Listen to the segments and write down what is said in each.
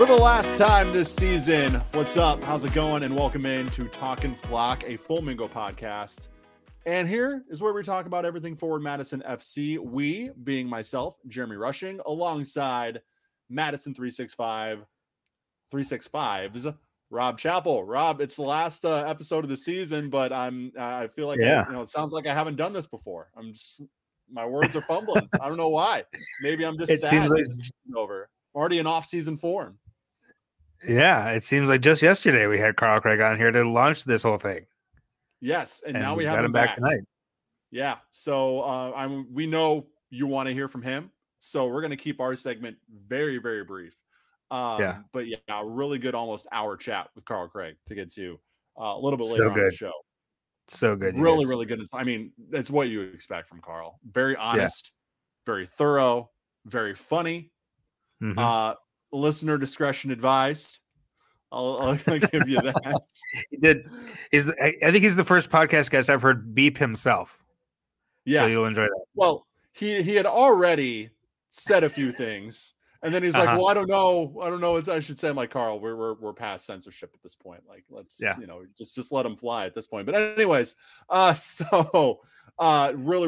for the last time this season. What's up? How's it going? And welcome in to Talkin' Flock, a full Mingo podcast. And here is where we talk about everything Forward Madison FC. We, being myself, Jeremy Rushing, alongside Madison 365's Rob Chappell. Rob, it's the last episode of the season, but I feel like it sounds like I haven't done this before. My words are fumbling. I don't know why. Maybe I'm just sad. Seems like over. Already in off-season form. Yeah, it seems like just yesterday we had Carl Craig on here to launch this whole thing. Yes, and now we have him back tonight. Yeah, so we know you want to hear from him, so we're going to keep our segment very, very brief. But yeah, a really good almost hour chat with Carl Craig to get to a little bit later on the show. So good. Really, really good. I mean, that's what you expect from Carl. Very honest, very thorough, very funny. Mm-hmm. Listener discretion advised. I'll give you that. He did. I think he's the first podcast guest I've heard beep himself. Yeah. So you'll enjoy that. Well, he had already said a few things. And then he's like, "Well, I don't know. I should say." I'm like, "Carl, we're past censorship at this point. Like, let's just let him fly at this point." But anyways, really,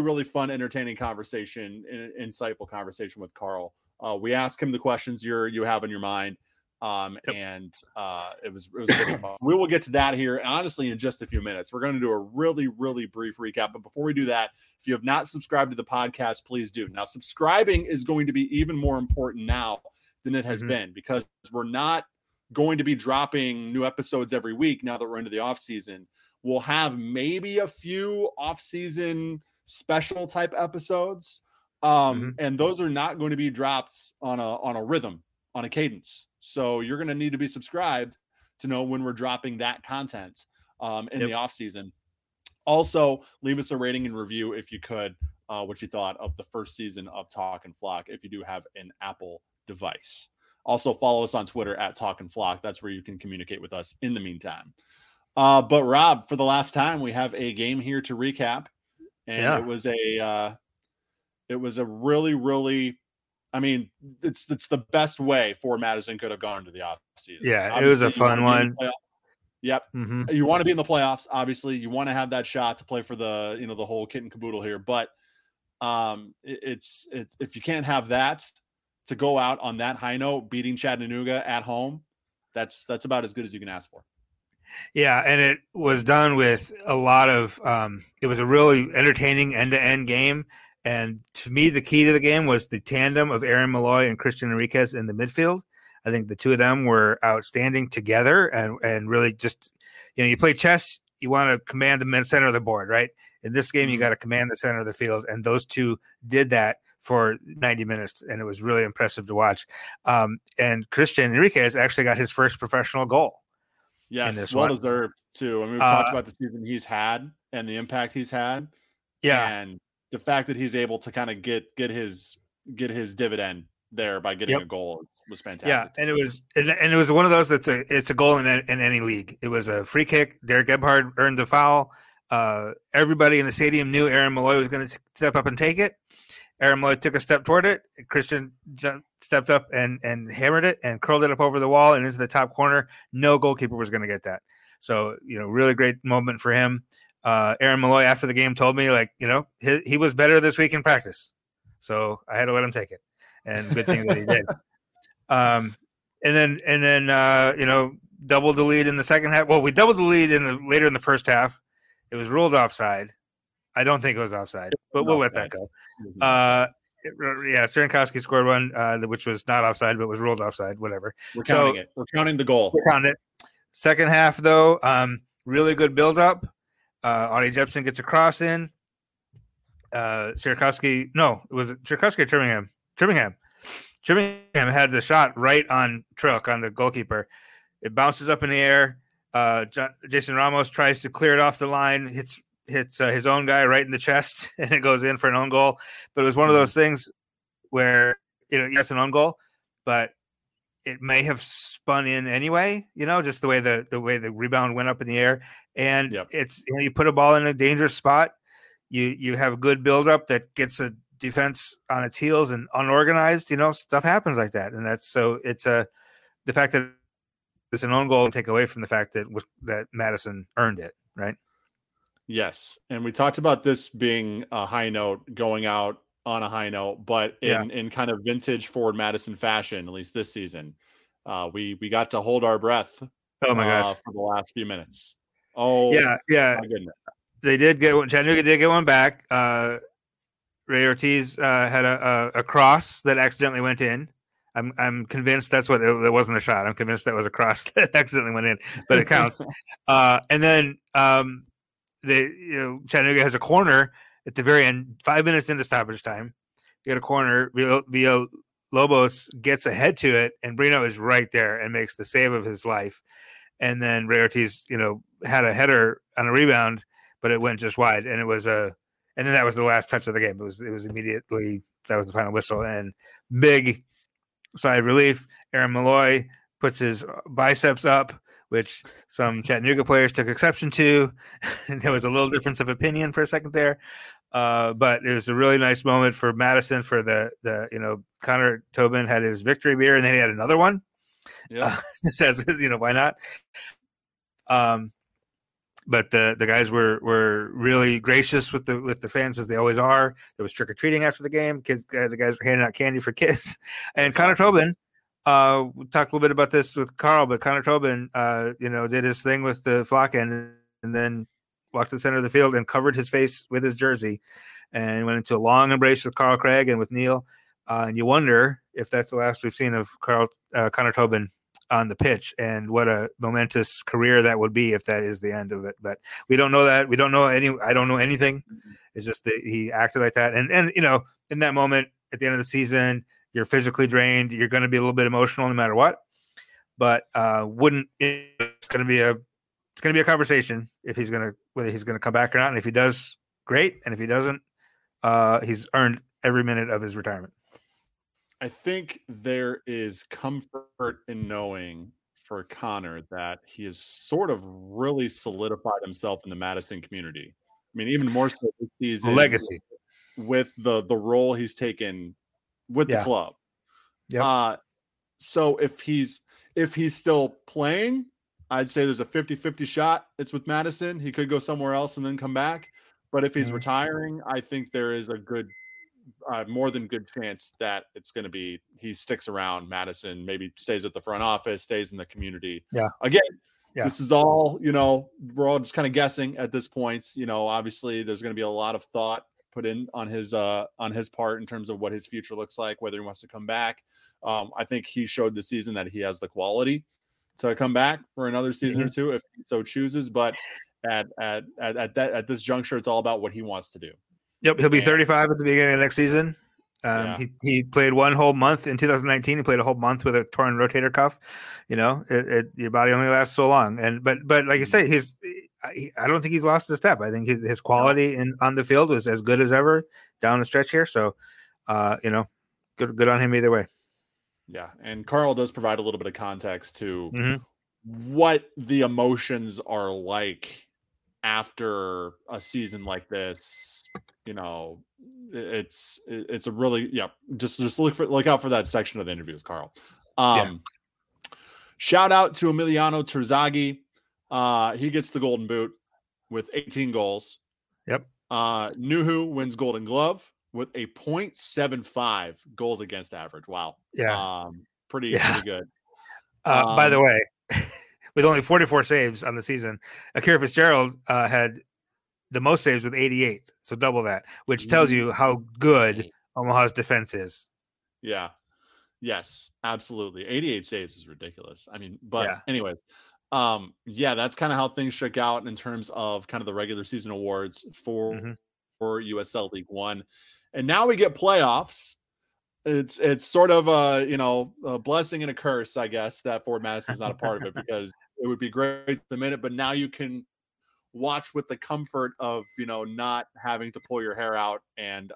really fun, entertaining conversation, insightful conversation with Carl. We asked him the questions you have in your mind, and it was really fun. We will get to that here honestly in just a few minutes. We're going to do a really, really brief recap, but before we do that, if you have not subscribed to the podcast, please do. Now, subscribing is going to be even more important now than it has been, because we're not going to be dropping new episodes every week now that we're into the off season. We'll have maybe a few off season special type episodes. And those are not going to be dropped on a rhythm, on a cadence. So you're going to need to be subscribed to know when we're dropping that content in the off season. Also, leave us a rating and review if you could, what you thought of the first season of Talkin' Flock, if you do have an Apple device. Also, follow us on Twitter at Talkin' Flock. That's where you can communicate with us in the meantime. But Rob, for the last time, we have a game here to recap, and it was a really, really, I mean, it's the best way for Madison could have gone into the offseason. Yeah, obviously, it was a fun one. Yep. Mm-hmm. You want to be in the playoffs, obviously. You want to have that shot to play for the, the whole kit and caboodle here. But it's if you can't have that, to go out on that high note, beating Chattanooga at home, that's about as good as you can ask for. Yeah, and it was done with a lot of it was a really entertaining end-to-end game. And to me, the key to the game was the tandem of Aaron Molloy and Christian Enriquez in the midfield. I think the two of them were outstanding together and really just, you play chess, you want to command the center of the board, right? In this game, you got to command the center of the field. And those two did that for 90 minutes. And it was really impressive to watch. And Christian Enriquez actually got his first professional goal. Yes, well deserved too. I mean, we've talked about the season he's had and the impact he's had. Yeah. And the fact that he's able to kind of get his dividend there by getting a goal was fantastic. Yeah, and it was one of those it's a goal in any league. It was a free kick. Derek Ebhard earned the foul. Everybody in the stadium knew Aaron Molloy was going to step up and take it. Aaron Molloy took a step toward it. Christian stepped up and hammered it and curled it up over the wall and into the top corner. No goalkeeper was going to get that. So, really great moment for him. Aaron Molloy after the game told me, he was better this week in practice, so I had to let him take it, and good thing that he did. And then doubled the lead in the second half. Well, we doubled the lead later in the first half. It was ruled offside. I don't think it was offside, but we'll let that go. Sirakowski scored one, which was not offside, but was ruled offside. Whatever. We're counting it. We're counting the goal. We're counting it. Second half though, really good build up. Audie Jepsen gets a cross in. Sirakowski, no, it was Sirakowski or Trimingham? Trimingham. Trimingham had the shot right on Trilk, on the goalkeeper. It bounces up in the air. Jason Ramos tries to clear it off the line, hits his own guy right in the chest, and it goes in for an own goal. But it was one of those things where, yes, an own goal, but it may have spun in anyway, just the way the rebound went up in the air. And it's, you put a ball in a dangerous spot. You have good buildup that gets a defense on its heels and unorganized, stuff happens like that. And that's, so it's a the fact that it's an own goal and take away from the fact that Madison earned it, right? Yes. And we talked about this being a high note, going out on a high note, but in kind of vintage Forward Madison fashion, at least this season, we got to hold our breath. Oh my gosh. For the last few minutes. Oh yeah. Yeah. My goodness. They did get one. Chattanooga did get one back. Ray Ortiz had a cross that accidentally went in. I'm convinced that's what it wasn't a shot. I'm convinced that was a cross that accidentally went in, but it counts. And then Chattanooga has a corner at the very end, 5 minutes into stoppage time. You get a corner. Villalobos gets a head to it, and Breno is right there and makes the save of his life. And then Ray Ortiz, had a header on a rebound, but it went just wide, and it was a. And then that was the last touch of the game. It was immediately, that was the final whistle, and big sigh of relief. Aaron Molloy puts his biceps up, which some Chattanooga players took exception to. And there was a little difference of opinion for a second there, but it was a really nice moment for Madison. For the Connor Tobin had his victory beer, and then he had another one. Yeah, says why not? But the guys were really gracious with the fans, as they always are. There was trick or treating after the game. The guys were handing out candy for kids. And Connor Tobin, we talked a little bit about this with Carl, but Connor Tobin, did his thing with the flock end and then walked to the center of the field and covered his face with his jersey, and went into a long embrace with Carl Craig and with Neil. And you wonder if that's the last we've seen of Connor Tobin on the pitch, and what a momentous career that would be if that is the end of it. But we don't know that. I don't know anything. It's just that he acted like that. And in that moment at the end of the season, you're physically drained. You're going to be a little bit emotional no matter what, but it's going to be a conversation if whether he's going to come back or not. And if he does, great. And if he doesn't, he's earned every minute of his retirement. I think there is comfort in knowing for Connor that he has sort of really solidified himself in the Madison community. I mean, even more so this season. Legacy. With the role he's taken with the club. Yeah. So if he's still playing, I'd say there's a 50-50 shot. It's with Madison. He could go somewhere else and then come back. But if he's retiring, I think there is a good – more than good chance that it's going to be he sticks around Madison, maybe stays at the front office, stays in the community. This is all we're all just kind of guessing at this point. Obviously there's going to be a lot of thought put in on his part in terms of what his future looks like, whether he wants to come back. I think he showed this season that he has the quality to come back for another season or two if he so chooses, but at this juncture it's all about what he wants to do. Yep, he'll be 35 at the beginning of next season. He played one whole month in 2019. He played a whole month with a torn rotator cuff. Your body only lasts so long. But like I say, I don't think he's lost a step. I think his quality on the field was as good as ever down the stretch here. So, good on him either way. Yeah, and Carl does provide a little bit of context to what the emotions are like after a season like this. It's a really just look out for that section of the interview with Carl. Shout out to Emiliano Terzaghi. He gets the golden boot with 18 goals. Yep. Nuhu wins golden glove with a .75 goals against average. Wow. Yeah. Pretty good. By the way, with only 44 saves on the season, Akira Fitzgerald had the most saves with 88, so double that, which tells you how good Omaha's defense is. Yeah. Yes, absolutely. 88 saves is ridiculous. I mean, but anyways, that's kind of how things shook out in terms of kind of the regular season awards for USL League One. And now we get playoffs. It's sort of a blessing and a curse, I guess, that Forward Madison's not a part of it, because it would be great at the minute, but now you can watch with the comfort of not having to pull your hair out and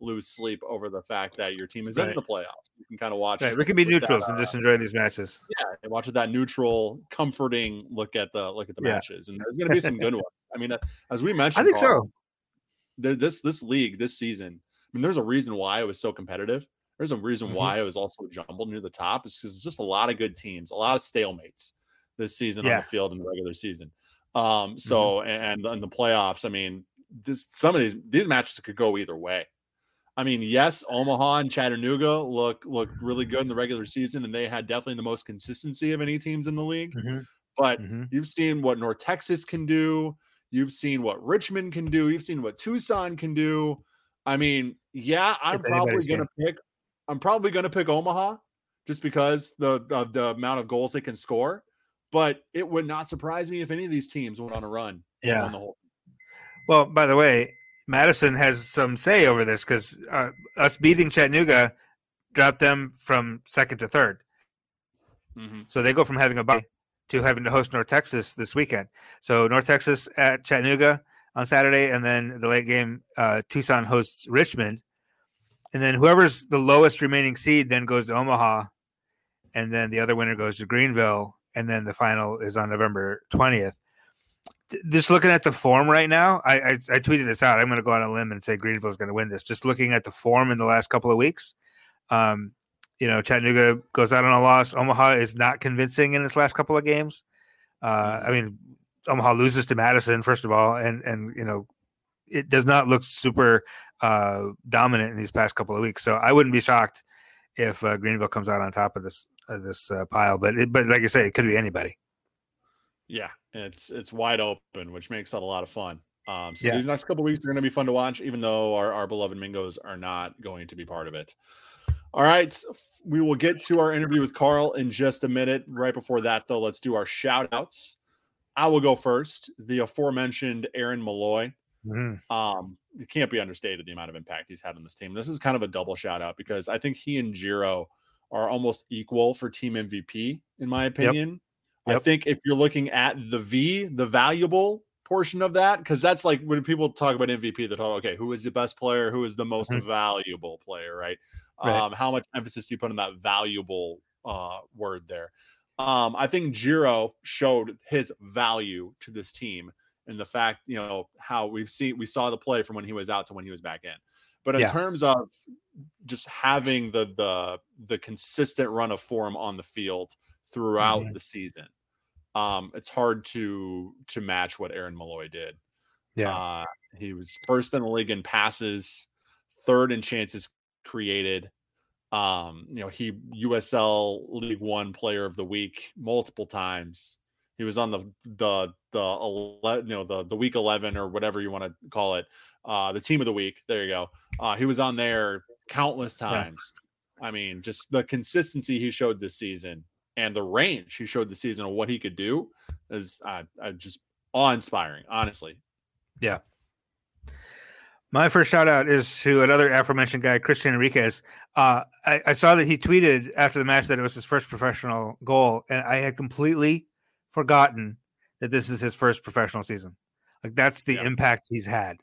lose sleep over the fact that your team is in the playoffs. You can kind of watch. Right. We can be neutrals and just enjoy these matches. Yeah, and watch that neutral, comforting look at the matches, and there's going to be some good ones. I mean, as we mentioned, I think Carl, this league this season. I mean, there's a reason why it was so competitive. There's a reason why it was also jumbled near the top, is because it's just a lot of good teams, a lot of stalemates this season on the field in the regular season. So and the playoffs, I mean, this, some of these matches could go either way. I mean, yes, Omaha and Chattanooga look really good in the regular season, and they had definitely the most consistency of any teams in the league. But you've seen what North Texas can do. You've seen what Richmond can do. You've seen what Tucson can do. I mean, yeah, I'm probably going to pick Omaha just because of the amount of goals they can score. But it would not surprise me if any of these teams went on a run. Yeah. On the whole. Well, by the way, Madison has some say over this because us beating Chattanooga dropped them from second to third. So they go from having a bye to having to host North Texas this weekend. So North Texas at Chattanooga on Saturday, and then the late game, Tucson hosts Richmond. And then whoever's the lowest remaining seed then goes to Omaha, and then the other winner goes to Greenville, and then the final is on November 20th. Just looking at the form right now, I tweeted this out. I'm going to go on a limb and say Greenville's going to win this. Just looking at the form in the last couple of weeks, you know, Chattanooga goes out on a loss. Omaha is not convincing in its last couple of games. I mean, Omaha loses to Madison, first of all, and you know, it does not look super dominant in these past couple of weeks. So I wouldn't be shocked if Greenville comes out on top of this pile. But like I say, it could be anybody. Yeah, it's wide open, which makes that a lot of fun. So these next couple of weeks are going to be fun to watch, even though our beloved Mingos are not going to be part of it. All right, so we will get to our interview with Carl in just a minute. Right before that, though, let's do our shout-outs. I will go first. The aforementioned Aaron Molloy. It can't be understated the amount of impact he's had on this team. This is kind of a double shout-out because I think he and Jiro are almost equal for team MVP, in my opinion. I think if you're looking at the valuable portion of that, because that's like when people talk about MVP, they're talking, okay, who is the best player? Who is the most valuable player, right? How much emphasis do you put on that valuable word there? I think Jiro showed his value to this team and the fact, you know, how we saw the play from when he was out to when he was back in. But in terms of just having the consistent run of form on the field throughout the season, it's hard to match what Aaron Molloy did. He was first in the league in passes, third in chances created. You know, he USL League One Player of the Week multiple times. He was on the week 11 or whatever you want to call it, the team of the week. There you go. He was on there countless times. I mean, just the consistency he showed this season and the range he showed this season of what he could do is just awe-inspiring, honestly. Yeah. My first shout-out is to another aforementioned guy, Christian Enriquez. I saw that he tweeted after the match that it was his first professional goal, and I had completely forgotten that this is his first professional season. Like, that's the impact he's had,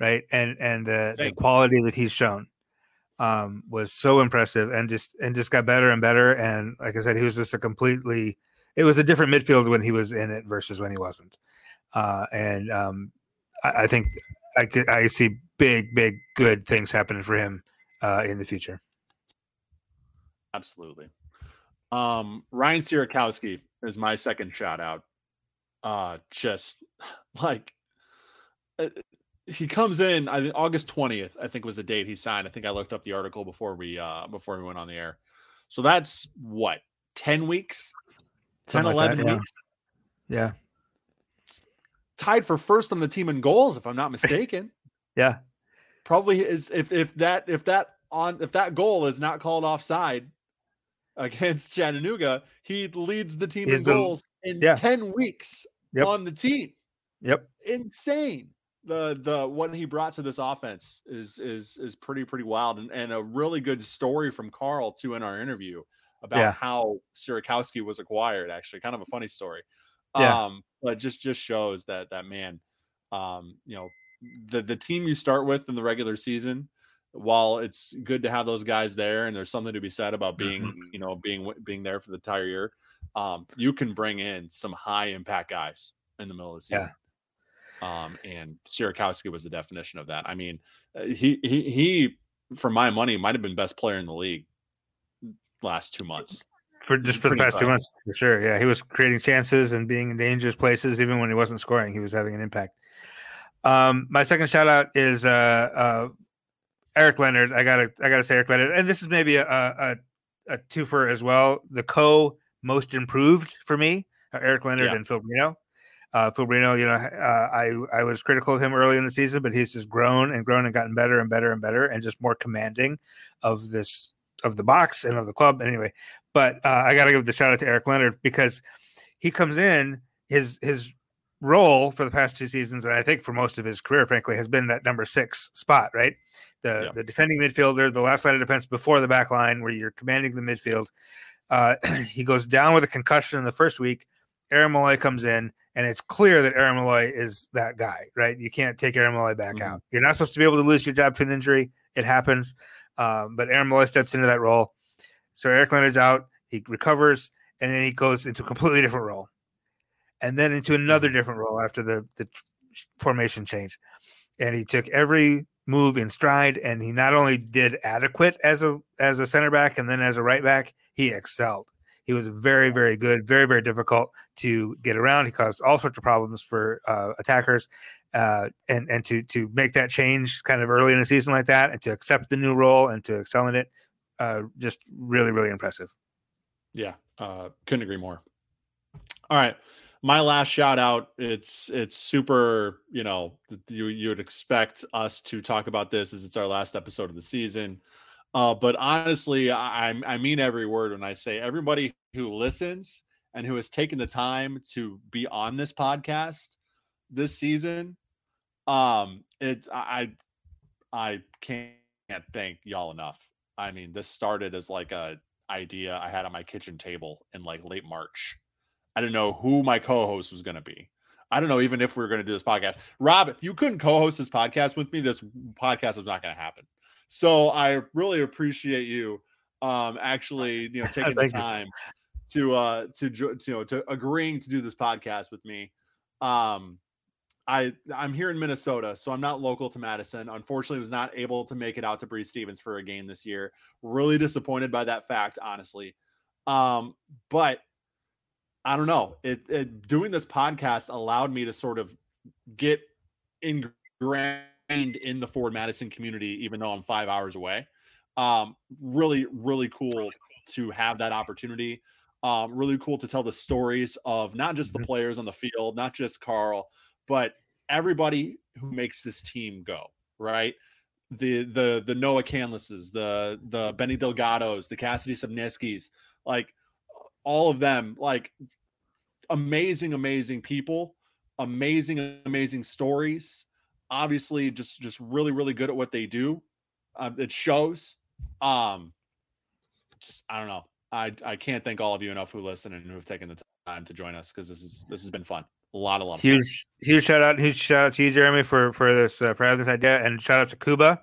right? And the quality that he's shown was so impressive, and just got better and better. And like I said, he was just it was a different midfield when he was in it versus when he wasn't. I think I see big good things happening for him in the future. Absolutely. Ryan Sirakowski is my second shout out. Just like he comes in, I think August 20th, I think was the date he signed. I think I looked up the article before we went on the air. So that's what, 10 weeks, something 10, like 11 that, weeks. Yeah. It's tied for first on the team in goals, if I'm not mistaken. Probably is if that goal is not called offside against Chattanooga, he leads the team in goals in 10 weeks on the team. Insane. The what he brought to this offense is pretty wild, and a really good story from Carl too in our interview about how Sirakowski was acquired. Actually, kind of a funny story, but just shows that man, you know, the team you start with in the regular season. While it's good to have those guys there, and there's something to be said about being there for the entire year, you can bring in some high impact guys in the middle of the season. And Sirakowski was the definition of that. I mean, he for my money, might have been best player in the league last 2 months. For the past 2 months, for sure. Yeah, he was creating chances and being in dangerous places. Even when he wasn't scoring, he was having an impact. My second shout-out is Eric Leonard. I gotta say Eric Leonard. And this is maybe a twofer as well. The most improved for me are Eric Leonard and Phil Breno. Phil Breno, I was critical of him early in the season, but he's just grown and gotten better and better and better and just more commanding of this of the box and of the club. Anyway, but I got to give the shout out to Eric Leonard because he comes in, his role for the past two seasons, and I think for most of his career, frankly, has been that number 6 spot, right? The defending midfielder, the last line of defense before the back line where you're commanding the midfield. He goes down with a concussion in the first week. Aaron Molloy comes in. And it's clear that Aaron Molloy is that guy, right? You can't take Aaron Molloy back out. You're not supposed to be able to lose your job to an injury. It happens. But Aaron Molloy steps into that role. So Eric Leonard's out. He recovers. And then he goes into a completely different role. And then into another different role after the formation change. And he took every move in stride. And he not only did adequate as a center back and then as a right back, he excelled. He was very, very good, very, very difficult to get around. He caused all sorts of problems for attackers, and to make that change kind of early in a season like that and to accept the new role and to excel in it, just really, really impressive. Yeah, couldn't agree more. All right, my last shout out. It's super. You would expect us to talk about this as it's our last episode of the season. But honestly, I mean every word when I say everybody who listens and who has taken the time to be on this podcast this season, I can't thank y'all enough. I mean, this started as like a idea I had on my kitchen table in like late March. I didn't know who my co-host was going to be. I don't know even if we were going to do this podcast. Rob, if you couldn't co-host this podcast with me, this podcast is not going to happen. So I really appreciate you taking the time to agreeing to do this podcast with me. I'm here in Minnesota, so I'm not local to Madison. Unfortunately, I was not able to make it out to Bree Stevens for a game this year. Really disappointed by that fact, honestly. But I don't know. It doing this podcast allowed me to sort of get ingrained in the Forward Madison community, even though I'm 5 hours away. Really, really cool to have that opportunity. Really cool to tell the stories of not just the players on the field, not just Carl, but everybody who makes this team go, right? The Noah Canlisses, the Benny Delgados, the Cassidy Subniskis, like all of them, like amazing people, amazing stories. Obviously just really, really good at what they do. It shows. I don't know. I can't thank all of you enough who listen and who have taken the time to join us. Cause this has been fun. A lot of huge shout out to you, Jeremy, for this, for having this idea, and shout out to Kuba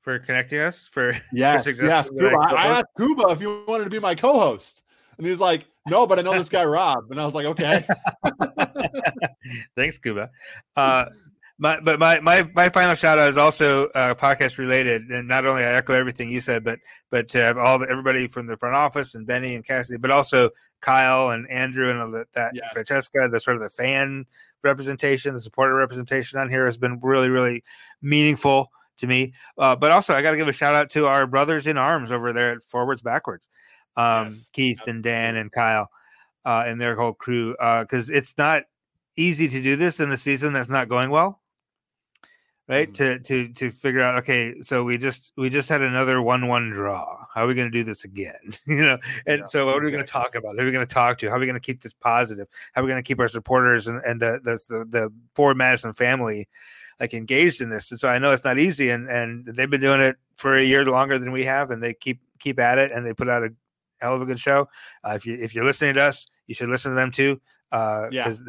for connecting us for Kuba. I asked Kuba if you wanted to be my co-host and he was like, no, but I know this guy, Rob. And I was like, okay. Thanks, Kuba. My final shout out is also podcast related, and not only I echo everything you said, but everybody from the front office and Benny and Cassidy, but also Kyle and Andrew and all that yes. Francesca, the sort of the fan representation, the supporter representation on here has been really, really meaningful to me. But also I got to give a shout out to our brothers in arms over there at Forwards Backwards, Keith and Dan and Kyle and their whole crew, because it's not easy to do this in the season that's not going well. Right. To figure out, okay, so we just had another 1-1 draw. How are we going to do this again? So what are we going to talk about? Who are we going to talk to? How are we going to keep this positive? How are we going to keep our supporters and the Forward Madison family like engaged in this? And so I know it's not easy, and they've been doing it for a year longer than we have, and they keep at it, and they put out a hell of a good show. If you're listening to us, you should listen to them too. Because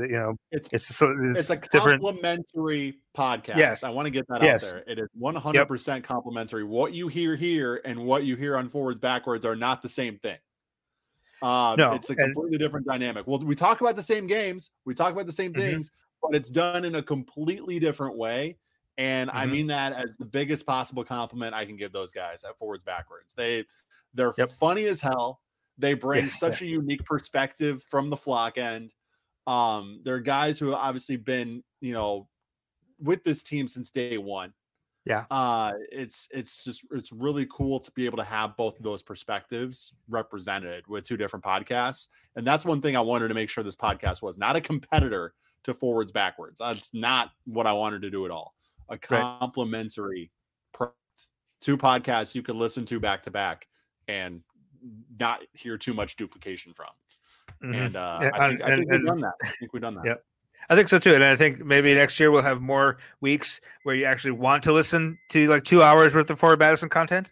it's a complimentary podcast. Yes. I want to get that out there. It is 100% complimentary. What you hear here and what you hear on Forwards Backwards are not the same thing. It's a completely different dynamic. Well, we talk about the same games, we talk about the same things, but it's done in a completely different way. And I mean that as the biggest possible compliment I can give those guys at Forwards Backwards. They're funny as hell. They bring such a unique perspective from the Flock end. They're guys who have obviously been, you know, with this team since day one. Yeah. It's really cool to be able to have both of those perspectives represented with two different podcasts. And that's one thing I wanted to make sure this podcast was not a competitor to Forwards Backwards. That's not what I wanted to do at all. A complimentary two podcasts you could listen to back to back and not hear too much duplication from. And I think we've done that. Yep. I think so too. And I think maybe next year we'll have more weeks where you actually want to listen to like 2 hours worth of Forward Madison content.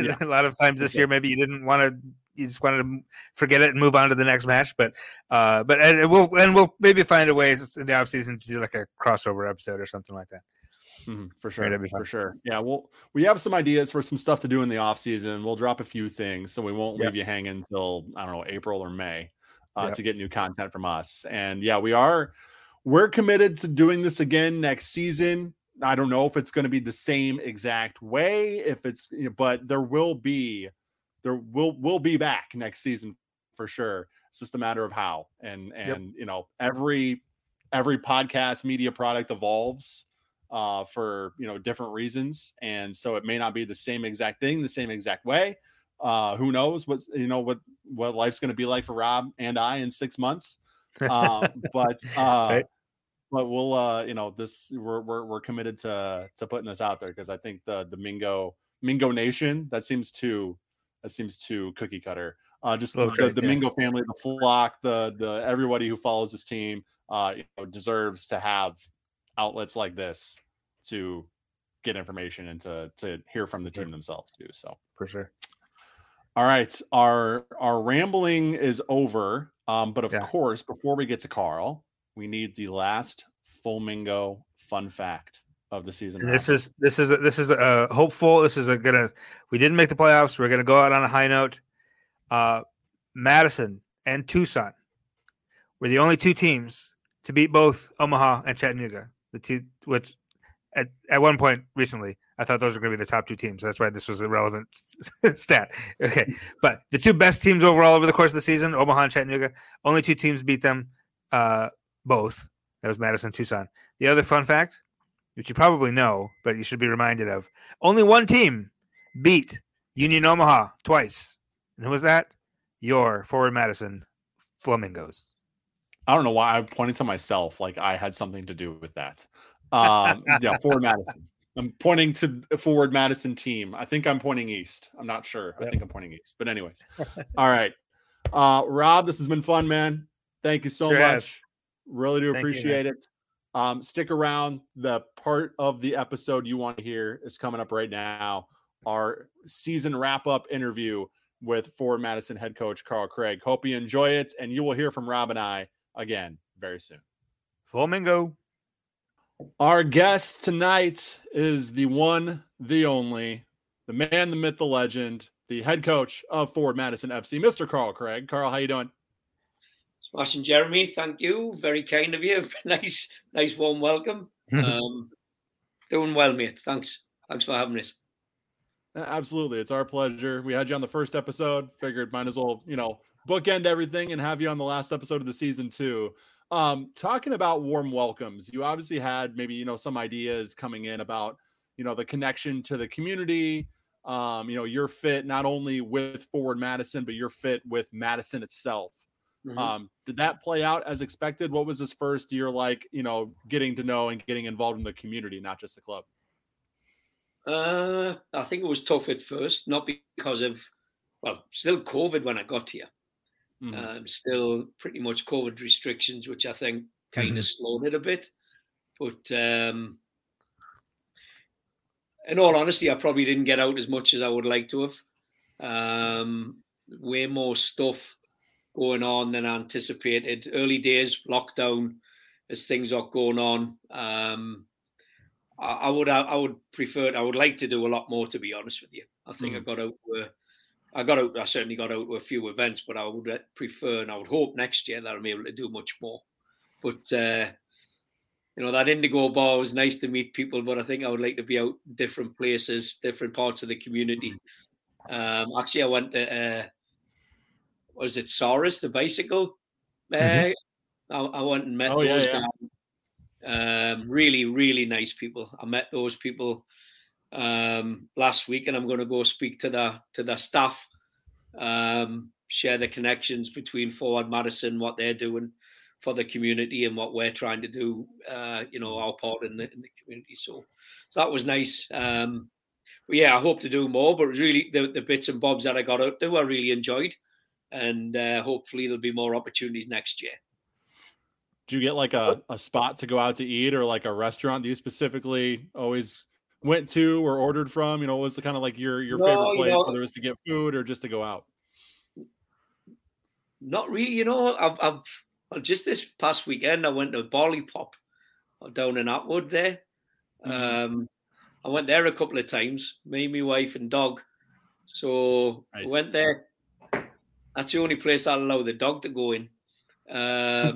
Yeah. A lot of times this year, maybe you didn't want to, you just wanted to forget it and move on to the next match. But, and we'll maybe find a way in the off season to do like a crossover episode or something like that. For sure. Right, for sure. Yeah. Well, we have some ideas for some stuff to do in the off season. We'll drop a few things so we won't leave you hanging until, I don't know, April or May to get new content from us. And yeah, we're committed to doing this again next season. I don't know if it's going to be the same exact way, but we'll be back next season for sure. It's just a matter of how, and you know, every podcast media product evolves for, you know, different reasons. And so it may not be the same exact thing, the same exact way. Who knows what life's going to be like for Rob and I in 6 months. But we'll, you know, this, we're committed to putting this out there. Cause I think the Mingo Nation, that seems too cookie cutter. Just the Mingo family, the Flock, the everybody who follows this team, you know, deserves to have outlets like this to get information and to hear from the team themselves too. So for sure. All right. Our rambling is over. But of course, before we get to Carl, we need the last full Mingo fun fact of the season. And this is hopeful. We didn't make the playoffs. We're going to go out on a high note. Madison and Tucson were the only two teams to beat both Omaha and Chattanooga. The two, which at one point recently, I thought those were going to be the top two teams. That's why this was a relevant stat. Okay. But the two best teams overall over the course of the season, Omaha and Chattanooga, only two teams beat them both. That was Madison, Tucson. The other fun fact, which you probably know, but you should be reminded of, only one team beat Union Omaha twice. And who was that? Your Forward Madison Flamingos. I don't know why I'm pointing to myself like I had something to do with that. Forward Madison. I'm pointing to the Forward Madison team. I think I'm pointing east. I'm not sure. I think I'm pointing east. But anyways. All right. Rob, this has been fun, man. Thank you so much. Has. Really do appreciate it. Stick around. The part of the episode you want to hear is coming up right now. Our season wrap-up interview with Forward Madison head coach Carl Craig. Hope you enjoy it, and you will hear from Rob and I again very soon. Full Mingo. Our guest tonight is the one, the only, the man, the myth, the legend, the head coach of Forward Madison FC, Mr. Carl Craig. Carl, how you doing? Smashing, Jeremy. Thank you. Very kind of you. Nice warm welcome. Doing well, mate. Thanks for having us. Absolutely. It's our pleasure. We had you on the first episode. Figured might as well, you know, bookend everything and have you on the last episode of the season too. Talking about warm welcomes, you obviously had maybe, you know, some ideas coming in about, you know, the connection to the community, you know, your fit not only with Forward Madison, but your fit with Madison itself. Did that play out as expected? What was this first year like, you know, getting to know and getting involved in the community, not just the club? I think it was tough at first, not because of, well, still COVID when I got here. Still pretty much COVID restrictions, which I think kind of slowed it a bit. But in all honesty, I probably didn't get out as much as I would like to have. Way more stuff going on than I anticipated. Early days, lockdown, as things are going on. I would like to do a lot more, to be honest with you. I think I got out I certainly got out to a few events, but I would prefer and I would hope next year that I'm able to do much more. But you know, that Indigo Bar was nice to meet people, but I think I would like to be out different places, different parts of the community. Actually, I went to, was it Saurus, the bicycle? I went and met those guys. Really, really nice people. I met those people last week, and I'm going to go speak to the staff, share the connections between Forward Madison, what they're doing for the community, and what we're trying to do, you know, our part in the community. So that was nice. But yeah, I hope to do more, but really the bits and bobs that I got out there, I really enjoyed, and hopefully there'll be more opportunities next year. Do you get like a spot to go out to eat, or like a restaurant that you specifically always went to or ordered from? You know, was kind of like your favorite place, whether it was to get food or just to go out? Not really, you know. I've just this past weekend I went to Barley Pop down in Atwood there. I went there a couple of times, me, my wife, and dog. So I went there. That's the only place I'll allow the dog to go in. So,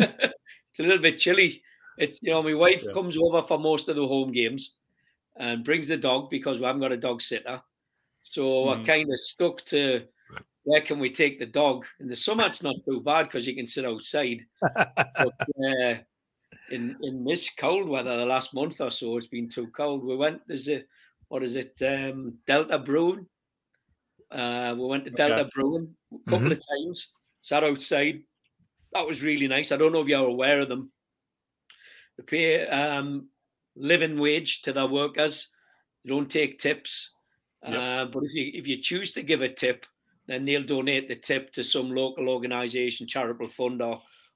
it's a little bit chilly. It's, you know, my wife comes over for most of the home games and brings the dog because we haven't got a dog sitter. So I kind of stuck to where can we take the dog. In the summer, it's not too bad because you can sit outside. But, in this cold weather, the last month or so, it's been too cold. We went, Delta Brewing. We went to Delta Brewing a couple of times, sat outside. That was really nice. I don't know if you're aware of them. They pay living wage to their workers. They don't take tips. But if you choose to give a tip, then they'll donate the tip to some local organisation, charitable fund,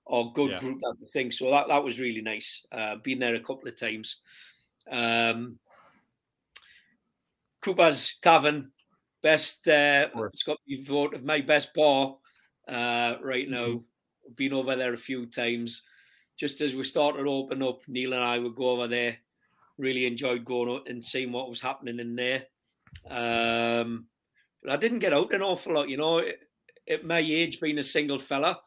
or good group type of thing. So that was really nice. Been there a couple of times. Kuba's Tavern, best. It's got the vote of my best bar right now. Been over there a few times. Just as we started to open up, Neil and I would go over there. Really enjoyed going out and seeing what was happening in there. But I didn't get out an awful lot, you know. At my age, being a single fella,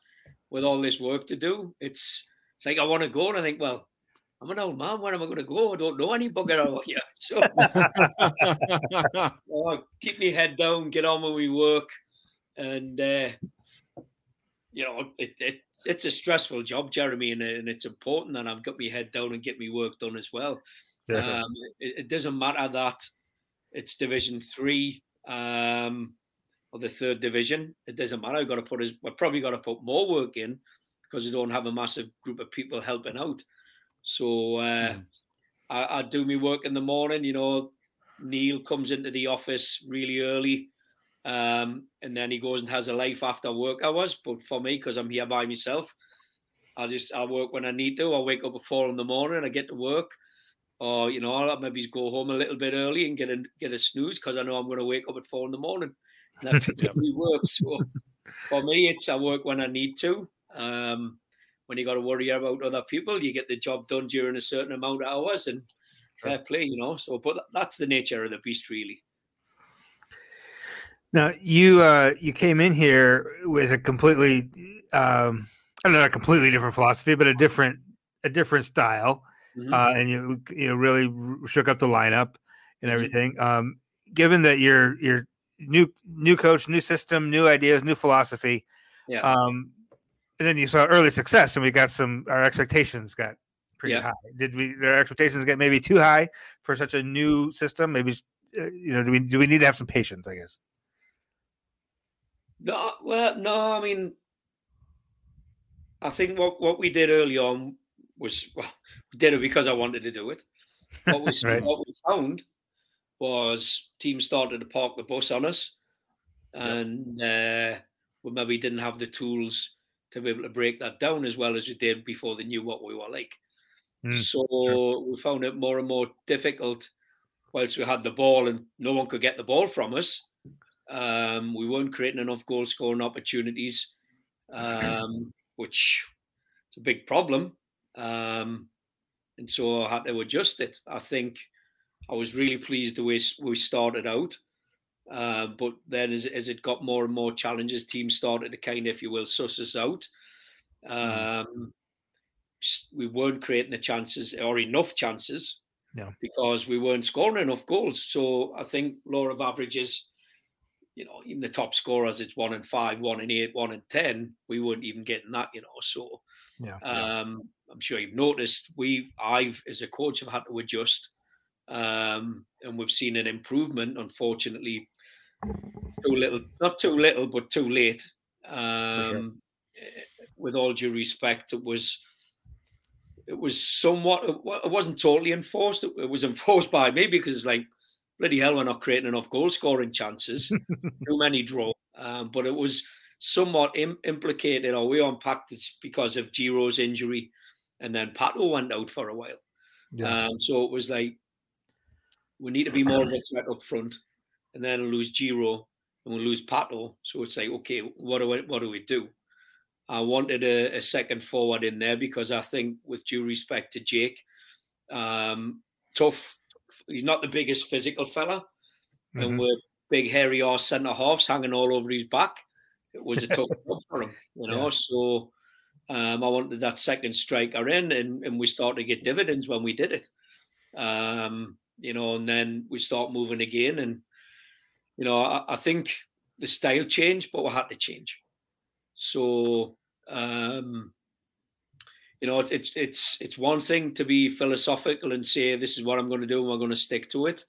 with all this work to do, it's like I want to go, and I think, well, I'm an old man. Where am I going to go? I don't know any bugger out here. So keep my head down, get on with my work, and you know, it's a stressful job, Jeremy, and it's important that I've got my head down and get my work done as well. Yeah. It doesn't matter that it's Division 3 or the 3rd division. It doesn't matter. We've probably got to put more work in because we don't have a massive group of people helping out. So I do my work in the morning. You know, Neil comes into the office really early, and then he goes and has a life after work hours. But for me, because I'm here by myself, I work when I need to. I wake up at 4 a.m. and I get to work. Or, you know, I'll maybe go home a little bit early and get a snooze because I know I'm going to wake up at 4 a.m. And that particularly works. So for me, it's I work when I need to. When you got to worry about other people, you get the job done during a certain amount of hours and fair play, you know. So, but that's the nature of the beast, really. Now, you came in here with a completely, I don't know, a completely different philosophy, but a different style. And you really shook up the lineup and everything. Given that you're new coach, new system, new ideas, new philosophy, and then you saw early success, and we got our expectations got pretty high. Our expectations get maybe too high for such a new system? Maybe do we need to have some patience? I guess. No. I mean, I think what we did early on was did it because I wanted to do it. What we found was teams started to park the bus on us, and we maybe didn't have the tools to be able to break that down as well as we did before they knew what we were like. We found it more and more difficult whilst we had the ball and no one could get the ball from us. We weren't creating enough goal-scoring opportunities, which is a big problem. And so I had to adjust it. I think I was really pleased the way we started out. But then as it got more and more challenges, teams started to kind of, if you will, suss us out. we weren't creating the chances or enough chances because we weren't scoring enough goals. So I think law of averages, you know, even the top scorers, it's 1 and 5, 1 and 8, 1 and 10. We weren't even getting that, you know. So I'm sure you've noticed I've as a coach have had to adjust, and we've seen an improvement. Unfortunately, not too little, but too late. With all due respect, it was somewhat, it wasn't totally enforced. It was enforced by me because it's like, bloody hell, we're not creating enough goal scoring chances. Too many draw. But it was somewhat implicated, or we unpacked it because of Jiro's injury. And then Pato went out for a while. So it was like, we need to be more of a threat up front. And then we'll lose Jiro and we'll lose Pato. So it's like, okay, what do we do? I wanted a second forward in there because I think, with due respect to Jake, tough. He's not the biggest physical fella, and with big hairy arse centre halves hanging all over his back, it was a tough job for him, you know. So I wanted that second striker in, and we started to get dividends when we did it, you know. And then we start moving again, and you know, I think the style changed, but we had to change. So, you know, it's one thing to be philosophical and say, this is what I'm going to do and we're going to stick to it.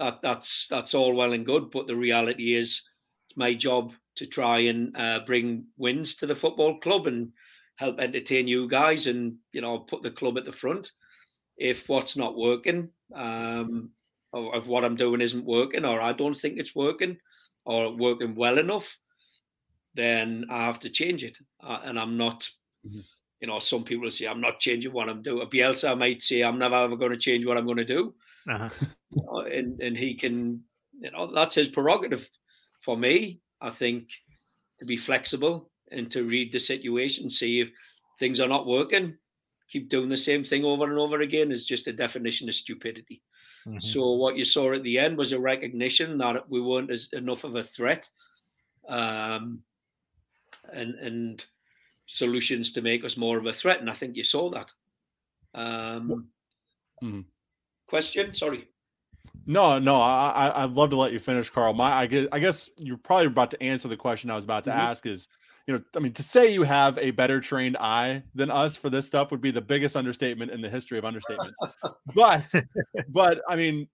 That's all well and good. But the reality is, it's my job to try and bring wins to the football club and help entertain you guys and, you know, put the club at the front. If what's not working, or if what I'm doing isn't working, or I don't think it's working or working well enough, then I have to change it. And I'm not, you know, some people say, I'm not changing what I'm doing. Bielsa might say, I'm never ever going to change what I'm going to do. You know, and he can, you know, that's his prerogative. For me, I think, to be flexible and to read the situation, see if things are not working, keep doing the same thing over and over again is just a definition of stupidity. So what you saw at the end was a recognition that we weren't enough of a threat. And solutions to make us more of a threat. And I think you saw that. Question? Sorry. No, I'd love to let you finish, Carl. I guess you're probably about to answer the question I was about to ask is, you know, I mean, to say you have a better trained eye than us for this stuff would be the biggest understatement in the history of understatements. but I mean,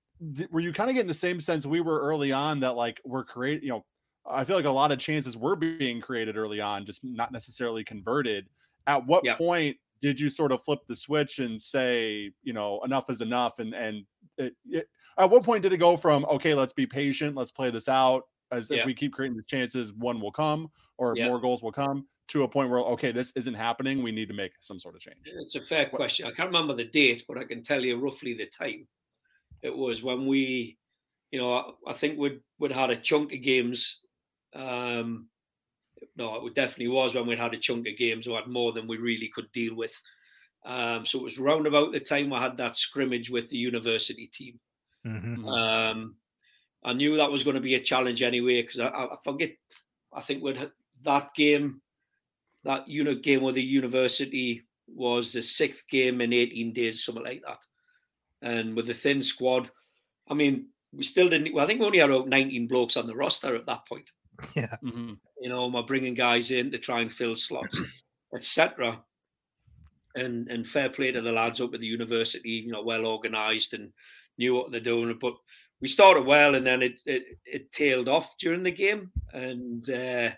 were you kind of getting the same sense we were early on that like we're creating, you know, I feel like a lot of chances were being created early on, just not necessarily converted. At what point did you sort of flip the switch and say, you know, enough is enough? And at what point did it go from, okay, let's be patient, let's play this out, as if we keep creating the chances, one will come or more goals will come, to a point where, okay, this isn't happening, we need to make some sort of change? It's a fair question. I can't remember the date, but I can tell you roughly the time. It was when we, you know, I think we'd had a chunk of games. No, it definitely was when we had a chunk of games. We had more than we really could deal with. So it was round about the time I had that scrimmage with the university team. I knew that was going to be a challenge anyway, because I forget. I think we'd had that game, that unit game with the university, was the 6th game in 18 days, something like that. And with the thin squad, I mean, we still didn't. Well, I think we only had about 19 blokes on the roster at that point. You know, we're bringing guys in to try and fill slots, etc. And fair play to the lads up at the university, you know, well organised and knew what they're doing. But we started well, and then it tailed off during the game. And it's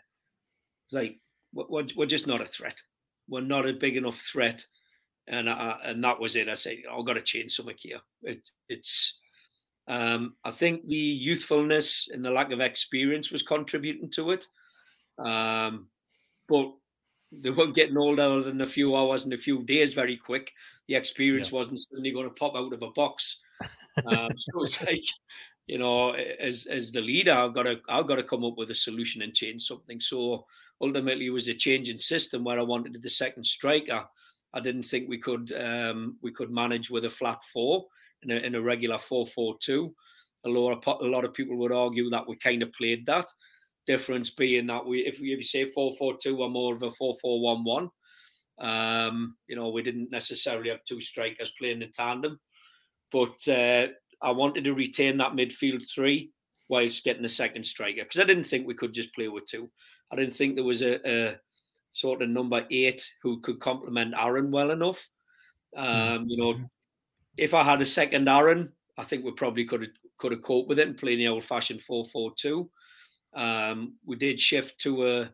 like, we're just not a threat. We're not a big enough threat. And that was it. I said, I've got to change something here. It's. I think the youthfulness and the lack of experience was contributing to it. But they weren't getting older than a few hours and a few days very quick. The experience wasn't suddenly going to pop out of a box. So it's like, you know, as the leader, I've got to come up with a solution and change something. So ultimately it was a change in system where I wanted the second striker. I didn't think we could manage with a flat 4. In a regular 4-4-2, a lot of people would argue that we kind of played that. Difference being that we, if you say 4-4-2, we're more of a 4-4-1-1. You know, we didn't necessarily have two strikers playing in tandem, but I wanted to retain that midfield three whilst getting a second striker, because I didn't think we could just play with two. I didn't think there was a sort of number eight who could complement Aaron well enough. You know, if I had a second Aaron, I think we probably could have coped with it and played the old-fashioned 4-4-2. We did shift to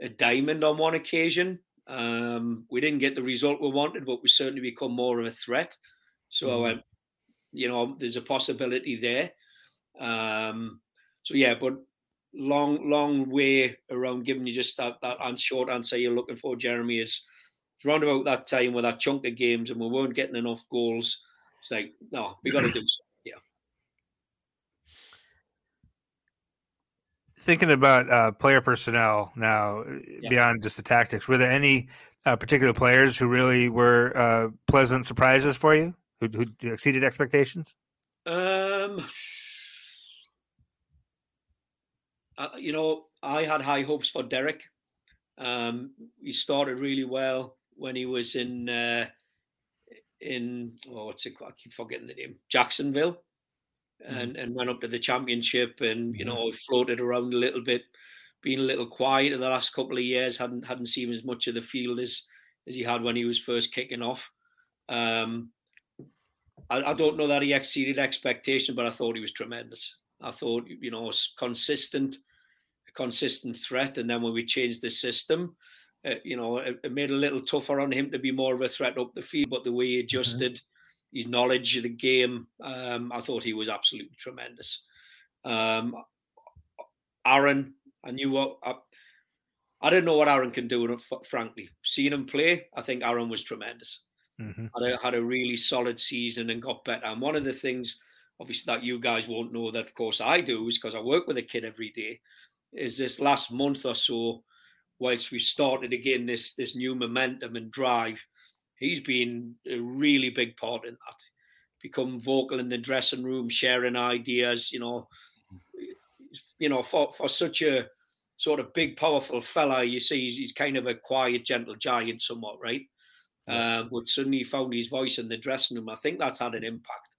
a diamond on one occasion. We didn't get the result we wanted, but we certainly become more of a threat. So I went, you know, there's a possibility there. So yeah, but long way around giving you just that short answer you're looking for, Jeremy, is round about that time with that chunk of games and we weren't getting enough goals. It's like, no, we got to do something. Yeah. Thinking about player personnel now, beyond just the tactics, were there any particular players who really were pleasant surprises for you, who exceeded expectations? You know, I had high hopes for Derek. He started really well when he was in what's it called? I keep forgetting the name, Jacksonville, and went up to the championship and, you know, floated around a little bit, being a little quiet in the last couple of years, hadn't seen as much of the field as he had when he was first kicking off. I don't know that he exceeded expectation, but I thought he was tremendous. I thought, you know, consistent threat. And then when we changed the system, you know, it made it a little tougher on him to be more of a threat up the field. But the way he adjusted his knowledge of the game, I thought he was absolutely tremendous. Aaron, I didn't know what Aaron can do, frankly. Seeing him play, I think Aaron was tremendous. Had a really solid season and got better. And one of the things, obviously, that you guys won't know that, of course, I do, is because I work with a kid every day, is this last month or so, whilst we started again this new momentum and drive, he's been a really big part in that. Become vocal in the dressing room, sharing ideas, you know, for such a sort of big, powerful fella, you see, he's kind of a quiet, gentle giant somewhat, right? But suddenly he found his voice in the dressing room. I think that's had an impact.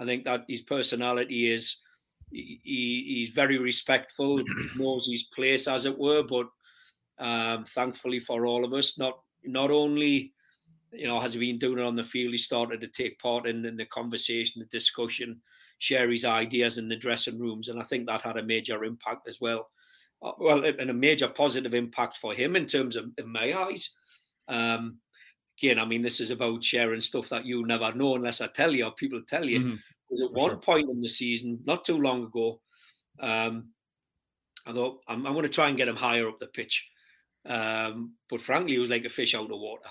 I think that his personality is he's very respectful, knows his place, as it were. But thankfully for all of us, not only, you know, has he been doing it on the field, he started to take part in the conversation, the discussion, share his ideas in the dressing rooms, and I think that had a major impact as well. Well, and a major positive impact for him in terms of, in my eyes. Again, I mean, this is about sharing stuff that you never know unless I tell you or people tell you. Because at one point in the season, not too long ago, I thought, I'm going to try and get him higher up the pitch. But frankly, it was like a fish out of water.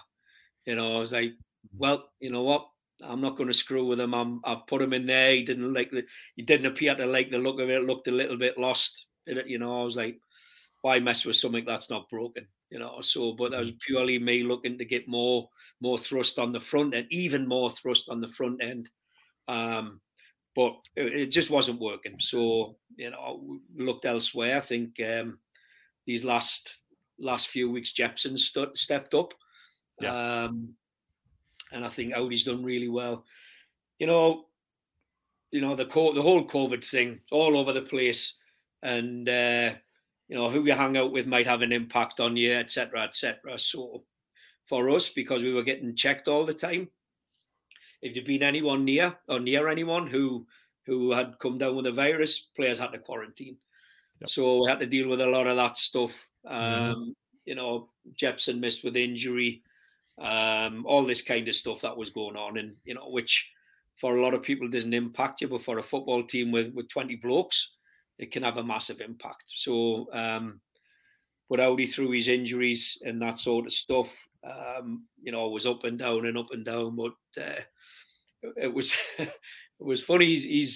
You know, I was like, well, you know what? I'm not going to screw with him. I've put him in there. He didn't appear to like the look of it. Looked a little bit lost. You know, I was like, why mess with something that's not broken? You know, so, but that was purely me looking to get more thrust on the front end, even more thrust on the front end. But it just wasn't working. So, you know, we looked elsewhere. I think these last few weeks, Jepsen stepped up. Yeah. And I think Audie's done really well. You know, the whole COVID thing, all over the place. And, you know, who you hang out with might have an impact on you, et cetera, et cetera. So for us, because we were getting checked all the time, if there'd been anyone near anyone who had come down with a virus, players had to quarantine. Yep. So we had to deal with a lot of that stuff. You know, Jepsen missed with injury, all this kind of stuff that was going on. And, you know, which for a lot of people doesn't impact you, but for a football team with 20 blokes, it can have a massive impact. So, but Audi, through his injuries and that sort of stuff, you know, was up and down and up and down. But it was funny. He's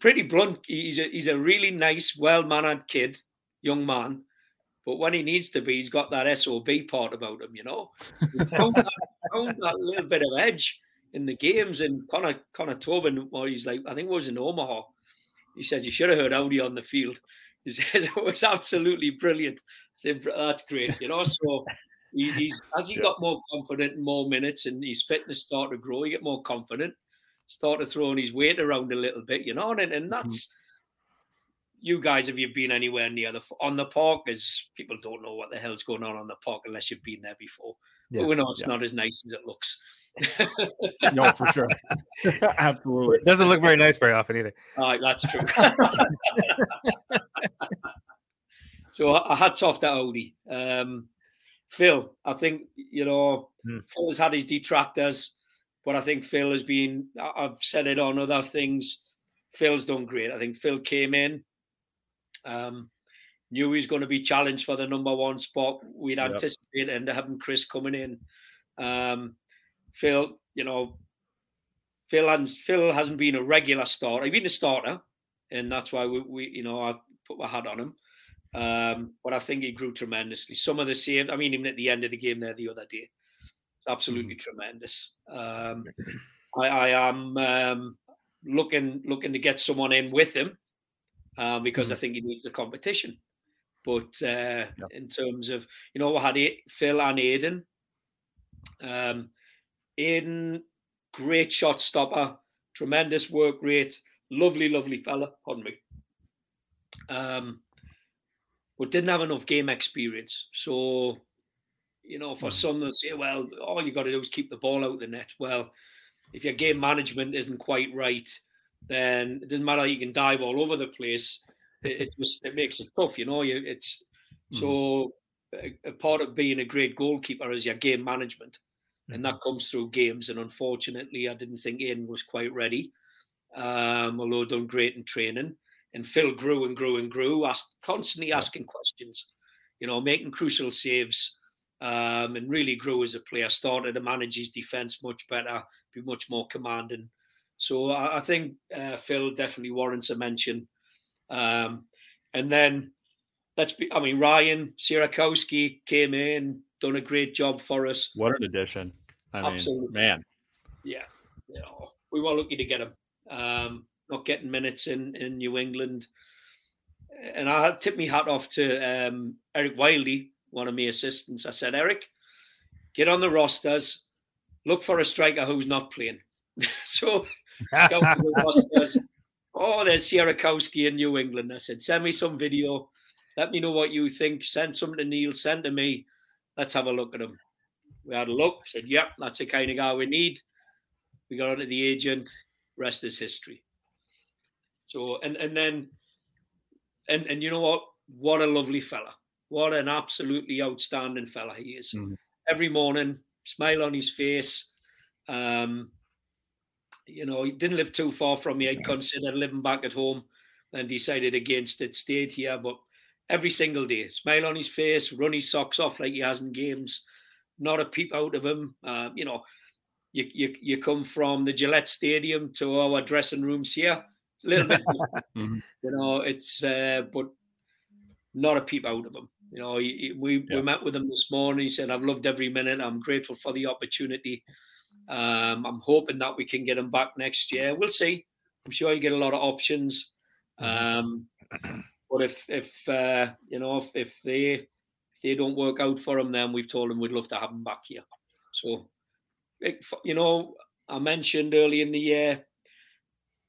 pretty blunt. He's a really nice, well-mannered kid, young man. But when he needs to be, he's got that SOB part about him, you know. He found that little bit of edge in the games. And Connor Tobin, well, he's like, I think it was in Omaha. He says, you should have heard Audi on the field. He says, it was absolutely brilliant. I said, that's great, you know. So As he got more confident and more minutes and his fitness started to grow, he got more confident, started throwing his weight around a little bit, you know, and that's, you guys, if you've been anywhere near on the park, is people don't know what the hell's going on the park unless you've been there before. Yeah, but we know it's not as nice as it looks. No, for sure. Absolutely. It doesn't look very nice very often either. That's true. So I hats off to Audi. Phil, I think, you know, Phil has had his detractors, but I think Phil has been, I've said it on other things, Phil's done great. I think Phil came in, knew he was going to be challenged for the number one spot. We'd anticipated and having Chris coming in. Phil, you know, Phil hasn't been a regular starter. He's been a starter, and that's why we you know, I put my hat on him. But I think he grew tremendously. Some of the same, I mean, even at the end of the game there the other day, absolutely tremendous. I am looking to get someone in with him because I think he needs the competition. But in terms of, you know, we had Phil and Aiden. Aiden, great shot stopper, tremendous work rate, lovely fella, pardon me. But didn't have enough game experience. So, you know, for some that say, well, all you got to do is keep the ball out of the net. Well, if your game management isn't quite right, then it doesn't matter, you can dive all over the place. It makes it tough, you know. So a part of being a great goalkeeper is your game management. And that comes through games. And unfortunately, I didn't think Ian was quite ready, although done great in training. And Phil grew and grew and grew, constantly asking questions, you know, making crucial saves, and really grew as a player, started to manage his defence much better, be much more commanding. So I think Phil definitely warrants a mention. And then, Ryan Sirakowski came in, done a great job for us. What an addition. Absolutely. Man. Yeah. You know, we were lucky to get him. Not getting minutes in New England. And I tipped my hat off to Eric Wildy, one of my assistants. I said, Eric, get on the rosters, look for a striker who's not playing. So go to the rosters. Oh, there's Sirakowski in New England. I said, send me some video. Let me know what you think. Send something to Neil, send to me. Let's have a look at him. We had a look. I said, yep, that's the kind of guy we need. We got onto the agent. Rest is history. So, and then, you know what? What a lovely fella. What an absolutely outstanding fella he is. Mm-hmm. Every morning, smile on his face. You know, he didn't live too far from me. I'd considered living back at home and decided against it, stayed here. But every single day, smile on his face, run his socks off like he has in games, not a peep out of him. You know, you come from the Gillette Stadium to our dressing rooms here. A little bit, you know, it's but not a peep out of him. You know, we met with him this morning. He said, I've loved every minute. I'm grateful for the opportunity. I'm hoping that we can get him back next year. We'll see. I'm sure he'll get a lot of options. But if they don't work out for him, then we've told him we'd love to have him back here. So, you know, I mentioned early in the year,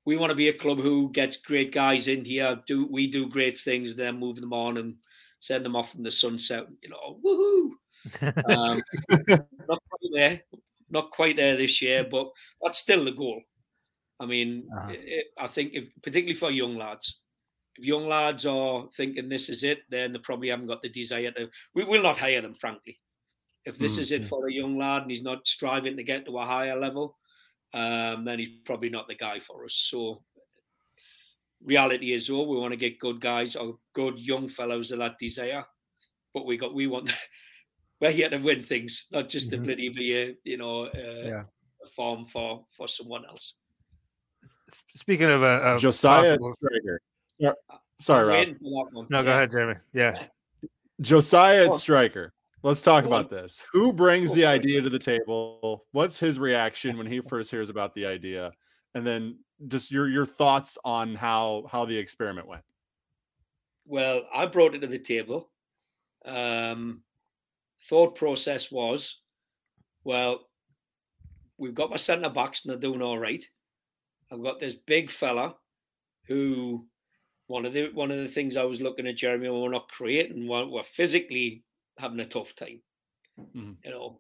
we want to be a club who gets great guys in here. We do great things, then move them on and send them off in the sunset. You know, woohoo! Not quite there this year, but that's still the goal. I mean, I think, particularly for young lads, if young lads are thinking this is it, then they probably haven't got the desire to. We will not hire them, frankly. If this is it for a young lad and he's not striving to get to a higher level, then he's probably not the guy for us. So reality is, we want to get good guys or good young fellows of that desire, but we're here to win things, not just to bloody be a farm for someone else. Speaking of a Josiah Stryker, sorry, Rob. No, go ahead, Jeremy. Yeah, Josiah Stryker. Let's talk about this. Who brings the idea to the table? What's his reaction when he first hears about the idea? And then just your thoughts on how the experiment went. Well, I brought it to the table. thought process was, well, we've got my centre backs and they're doing all right. I've got this big fella who one of the things I was looking at, Jeremy, we're not creating, we're physically having a tough time. Mm-hmm. You know,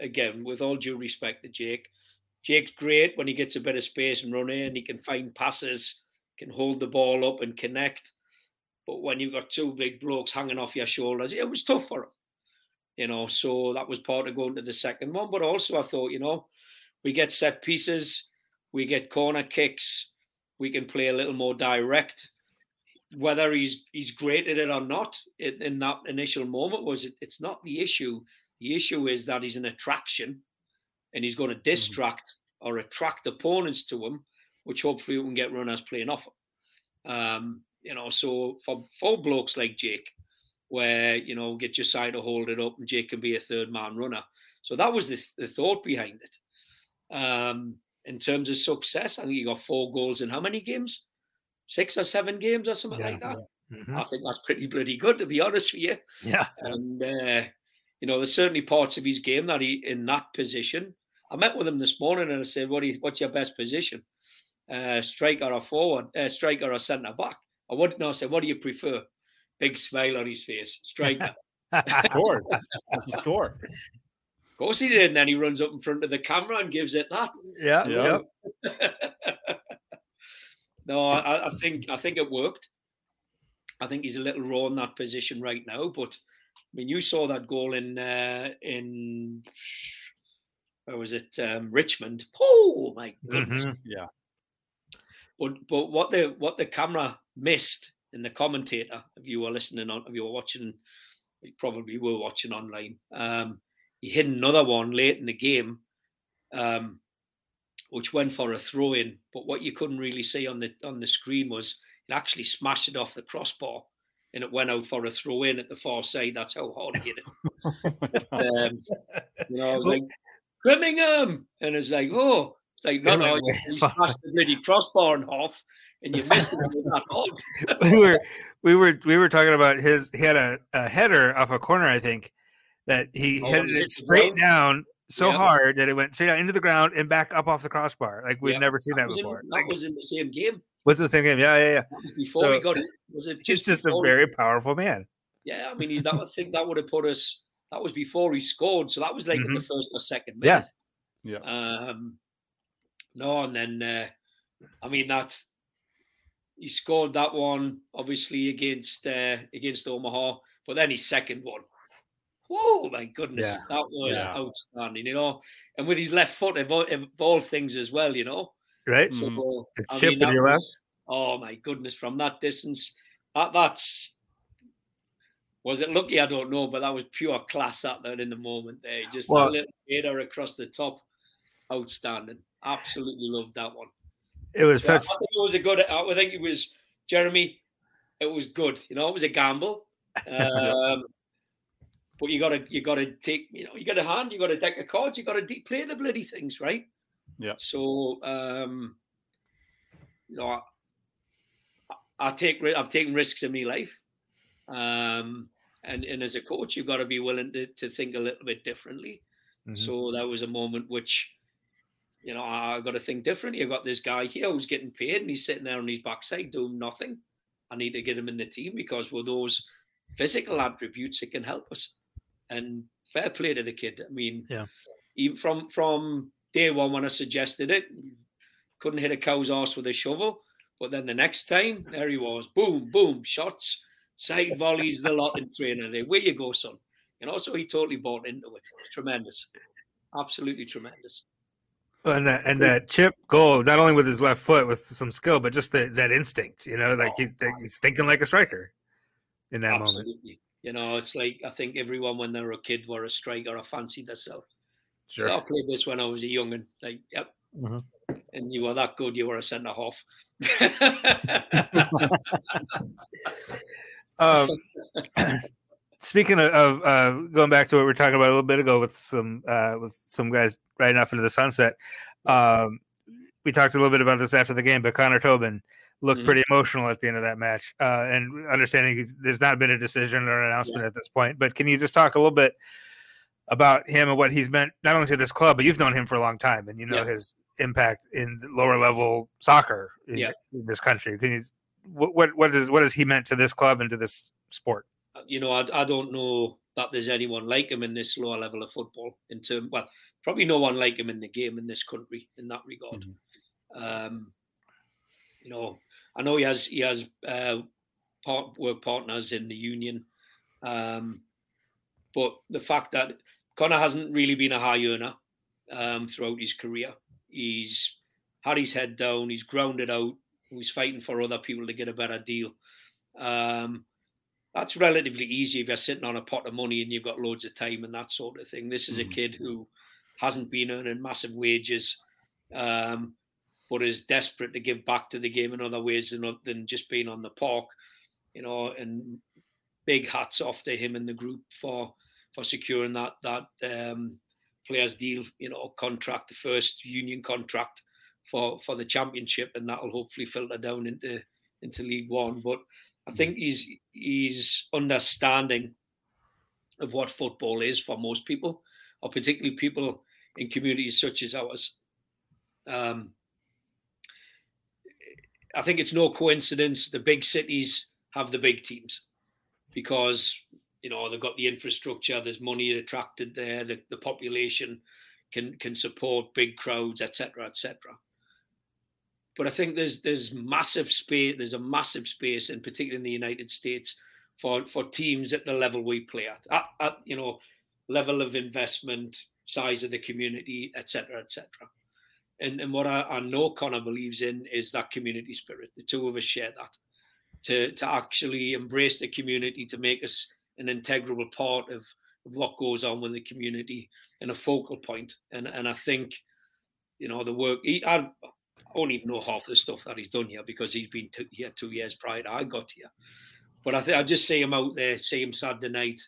again, with all due respect to Jake, Jake's great when he gets a bit of space and run in. He can find passes, can hold the ball up and connect. But when you've got two big blokes hanging off your shoulders, it was tough for him. You know, so that was part of going to the second one. But also I thought, you know, we get set pieces, we get corner kicks, we can play a little more direct. Whether he's great at it or not in that initial moment was it's not the issue. The issue is that he's an attraction and he's going to distract or attract opponents to him, which hopefully we can get runners playing off him. You know, so for blokes like Jake, where, you know, get Josiah to hold it up and Jake can be a third-man runner. So that was the thought behind it. In terms of success, I think he got 4 goals in how many games? 6 or 7 games or something like that. Yeah. Mm-hmm. I think that's pretty bloody good, to be honest with you. Yeah. And, you know, there's certainly parts of his game that he, in that position. I met with him this morning and I said, what's your best position? Striker or forward? Striker or centre-back? I said, what do you prefer? Big smile on his face. Striker. Score. Score. Of course he did. And then he runs up in front of the camera and gives it that. Yeah. No, I think it worked. I think he's a little raw in that position right now. But, I mean, you saw that goal in where was it? Richmond. Oh, my goodness. Mm-hmm. Yeah. But what the camera missed, and the commentator, if you were watching, you probably were watching online. He hit another one late in the game, which went for a throw-in. But what you couldn't really see on the screen was it actually smashed it off the crossbar, and it went out for a throw-in at the far side. That's how hard he hit it. You know, I was like, Trimingham, and it's like, oh. It's like, no, you smashed the bloody crossbar in half, and you missed it with that half. we were talking about he had a header off a corner, I think, that he headed it straight down so hard that it went straight down into the ground and back up off the crossbar. Like, we'd never seen that before. That was in the same game. Was it the same game? Yeah. That was before we got it. Was it just a very powerful man. Yeah, I mean, I think that would have put us – that was before he scored, so that was like in the first or second minute. Yeah. No, and then, I mean, that he scored that one, obviously, against Omaha, but then his second one. Oh, my goodness. Yeah. That was outstanding, you know. And with his left foot, of all things as well, you know. Right. So, oh, my goodness, from that distance. Was it lucky? I don't know, but that was pure class at that in the moment there. Just a little header across the top. Outstanding. Absolutely loved that one. It was such. I think it was Jeremy. It was good. You know, it was a gamble. But you gotta take. You know, you got a hand. You got a deck of cards. You got to play the bloody things, right? Yeah. So, you know, I've taken risks in my life, and as a coach, you've got to be willing to think a little bit differently. Mm-hmm. So that was a moment which. You know, I've got to think differently. I've got this guy here who's getting paid and he's sitting there on his backside doing nothing. I need to get him in the team because with those physical attributes, it can help us. And fair play to the kid. I mean, even from day one when I suggested it, couldn't hit a cow's arse with a shovel. But then the next time, there he was. Boom, boom, shots, side volleys, the lot in training. Where you go, son? And also he totally bought into it. It was tremendous. Absolutely tremendous. And that chip goal, not only with his left foot with some skill, but just that instinct, you know, like he's thinking like a striker in that moment. You know, it's like I think everyone when they were a kid were a striker or fancied themselves. Sure. So I played this when I was a young'un, like, and you were that good, you were a centre half. Speaking of going back to what we were talking about a little bit ago with some guys riding off into the sunset, we talked a little bit about this after the game, but Connor Tobin looked pretty emotional at the end of that match. And understanding there's not been a decision or an announcement at this point, but can you just talk a little bit about him and what he's meant, not only to this club, but you've known him for a long time and you know his impact in lower level soccer in this country. Can you, what has he meant to this club and to this sport? You know, I don't know that there's anyone like him in this lower level of football in term. Well, probably no one like him in the game in this country in that regard. You know, I know he has work partners in the union, but the fact that Connor hasn't really been a high earner throughout his career, he's had his head down, he's grounded out, he's fighting for other people to get a better deal. That's relatively easy if you're sitting on a pot of money and you've got loads of time and that sort of thing. This is a kid who hasn't been earning massive wages, but is desperate to give back to the game in other ways than just being on the park, you know. And big hats off to him and the group for securing that players deal, you know, contract, the first union contract for the championship, and that'll hopefully filter down into League One. But I think he's understanding of what football is for most people, or particularly people in communities such as ours. I think it's no coincidence the big cities have the big teams because, you know, they've got the infrastructure, there's money attracted there, the population can support big crowds, etc., etc. But I think there's a massive space, in particular in the United States, for teams at the level we play at you know, level of investment, size of the community, etc., etc. And what I know Connor believes in is that community spirit. The two of us share that, to actually embrace the community, to make us an integral part of what goes on with the community and a focal point. And I think, you know, the work I don't even know half the stuff that he's done here because he's been here 2 years prior to I got here. But I just see him out there, see him Saturday night,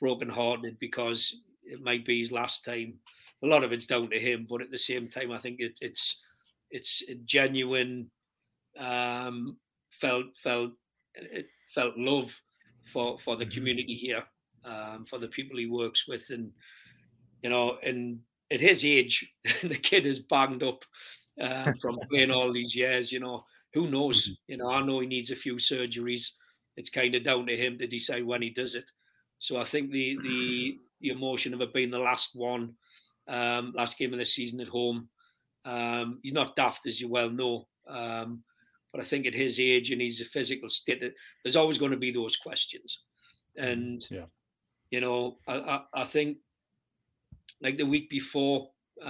brokenhearted because it might be his last time. A lot of it's down to him, but at the same time, I think it's a genuine felt love for the community here, for the people he works with, and you know, and. At his age, the kid is banged up from playing all these years, you know. Who knows? You know, I know he needs a few surgeries. It's kind of down to him to decide when he does it. So I think the emotion of it being the last one, last game of the season at home, he's not daft, as you well know. But I think at his age and his physical state, there's always going to be those questions. And, you know, I think, like the week before, we'd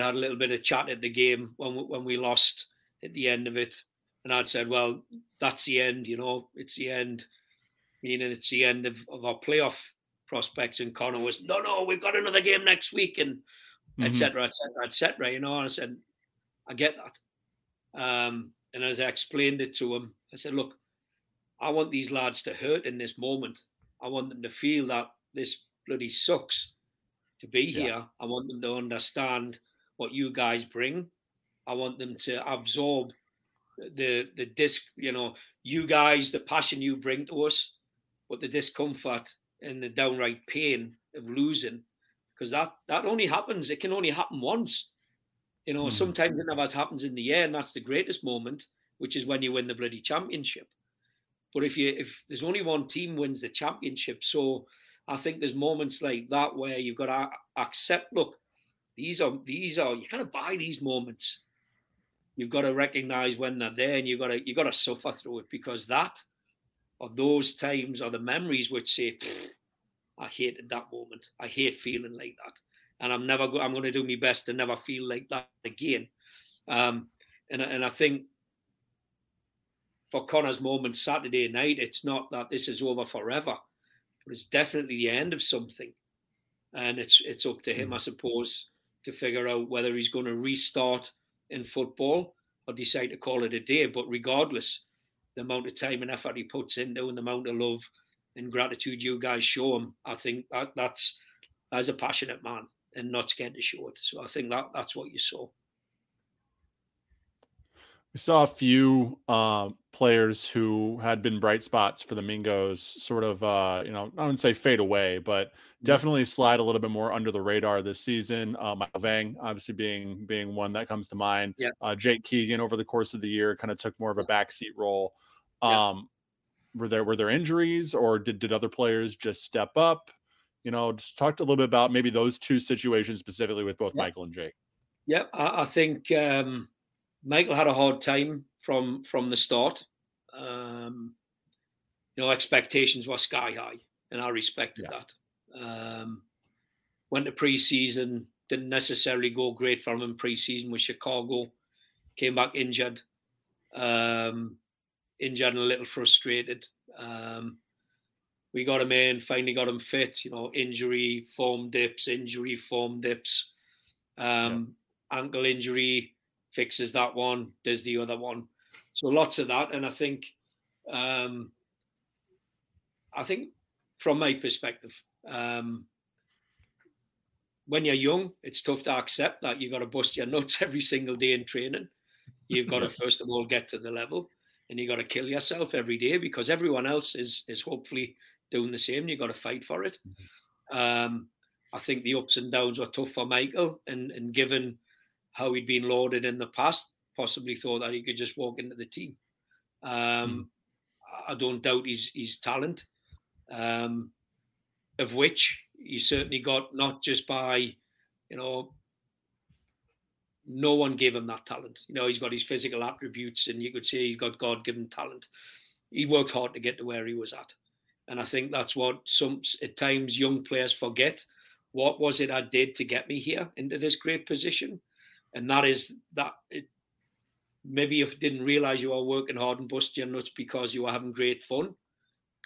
had a little bit of chat at the game when we lost at the end of it. And I'd said, well, that's the end, you know, it's the end. Meaning it's the end of our playoff prospects. And Connor was, no, we've got another game next week and et cetera, you know. And I said, I get that. And as I explained it to him, I said, look, I want these lads to hurt in this moment. I want them to feel that this bloody sucks to be here. Yeah. I want them to understand what you guys bring. I want them to absorb the disc, you know, you guys, the passion you bring to us, but the discomfort and the downright pain of losing, because that only happens. It can only happen once. You know, sometimes it never happens in the year, and that's the greatest moment, which is when you win the bloody championship. But if there's only one team wins the championship, so I think there's moments like that where you've got to accept, look, these are you kind of buy these moments. You've got to recognize when they're there, and you've got to suffer through it, because that or those times are the memories which say, I hated that moment. I hate feeling like that. And I'm going to do my best to never feel like that again. And I think for Connor's moment Saturday night, it's not that this is over forever. It's definitely the end of something, and it's up to him, I suppose, to figure out whether he's going to restart in football or decide to call it a day. But regardless, the amount of time and effort he puts into and the amount of love and gratitude you guys show him, I think that's a passionate man and not scared to show it. So I think that's what you saw. We saw a few players who had been bright spots for the Mingos sort of, I wouldn't say fade away, but definitely slide a little bit more under the radar this season. Michael Vang, obviously being one that comes to mind. Yeah. Jake Keegan over the course of the year kind of took more of a backseat role. Were there injuries, or did other players just step up? Just talked a little bit about maybe those two situations specifically with both Michael and Jake. Yeah, I think Michael had a hard time from the start. Expectations were sky high, and I respected that. Went to preseason, didn't necessarily go great for him in preseason with Chicago. Came back injured. Injured and a little frustrated. We got him in, finally got him fit. Injury, form dips, injury, form dips. Ankle injury, fixes that one, does the other one. So lots of that. And I think from my perspective, when you're young, it's tough to accept that you've got to bust your nuts every single day in training. You've got to, first of all, get to the level. And you got to kill yourself every day because everyone else is hopefully doing the same. You got to fight for it. I think the ups and downs were tough for Michael, and given how he'd been lauded in the past, possibly thought that he could just walk into the team. I don't doubt his talent, of which he certainly got, not just by, no one gave him that talent. He's got his physical attributes, and you could say he's got God-given talent. He worked hard to get to where he was at. And I think that's what some, at times, young players forget. What was it I did to get me here into this great position? And that is that maybe if you didn't realize you were working hard and busting your nuts because you were having great fun,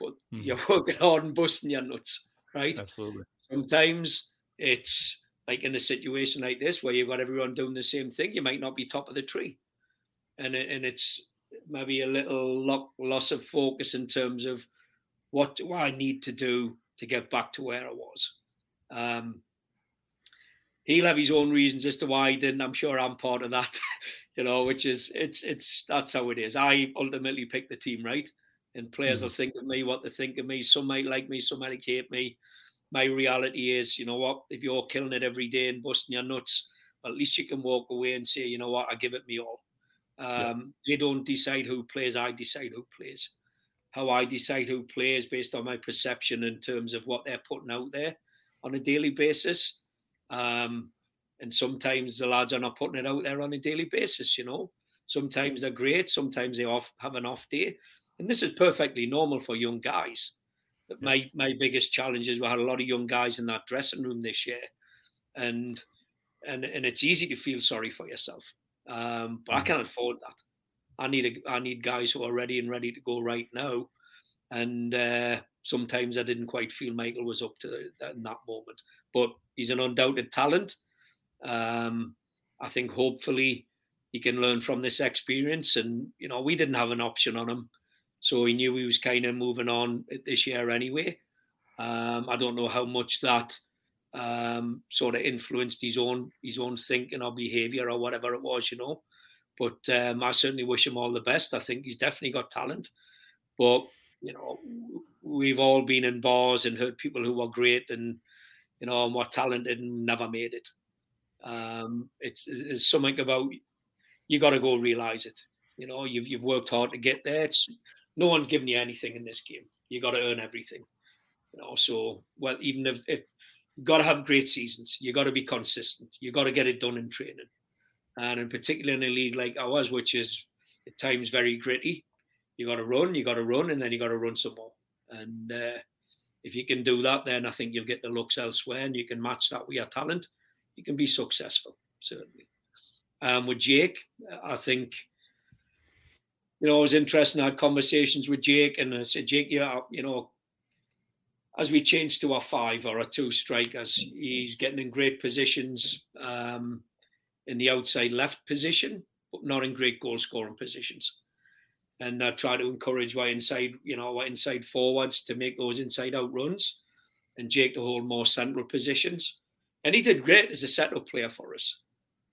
but you're working hard and busting your nuts, right? Absolutely. Sometimes it's like in a situation like this where you've got everyone doing the same thing, you might not be top of the tree. And it's maybe a little loss of focus in terms of what do I need to do to get back to where I was. He'll have his own reasons as to why he didn't. I'm sure I'm part of that, which is, it's that's how it is. I ultimately pick the team, right? And players will think of me what they think of me. Some might like me, some might hate me. My reality is, you know what, if you're killing it every day and busting your nuts, at least you can walk away and say, you know what, I give it me all. They don't decide who plays, I decide who plays. How I decide who plays based on my perception in terms of what they're putting out there on a daily basis. And sometimes the lads are not putting it out there on a daily basis, Sometimes they're great, sometimes they have an off day. And this is perfectly normal for young guys. My biggest challenge is we had a lot of young guys in that dressing room this year, and it's easy to feel sorry for yourself. But I can't afford that. I need guys who are ready to go right now, and sometimes I didn't quite feel Michael was up to that in that moment. But he's an undoubted talent. I think hopefully he can learn from this experience, and we didn't have an option on him. So he knew he was kind of moving on this year anyway. I don't know how much that sort of influenced his own thinking or behaviour or whatever it was, But I certainly wish him all the best. I think he's definitely got talent. But, we've all been in bars and heard people who were great and, and were talented and never made it. It's something about you got to go realise it. You've worked hard to get there. No one's giving you anything in this game. You got to earn everything. So, well, even if you got to have great seasons, you got to be consistent. You got to get it done in training, and in particular in a league like ours, which is at times very gritty. You got to run, and then you got to run some more. And if you can do that, then I think you'll get the looks elsewhere, and you can match that with your talent. You can be successful, certainly. With Jake, I think. It was interesting. I had conversations with Jake, and I said, Jake, as we change to a 5 or a 2 strikers, he's getting in great positions in the outside left position, but not in great goal scoring positions. And I try to encourage our inside forwards to make those inside out runs, and Jake to hold more central positions. And he did great as a set up player for us,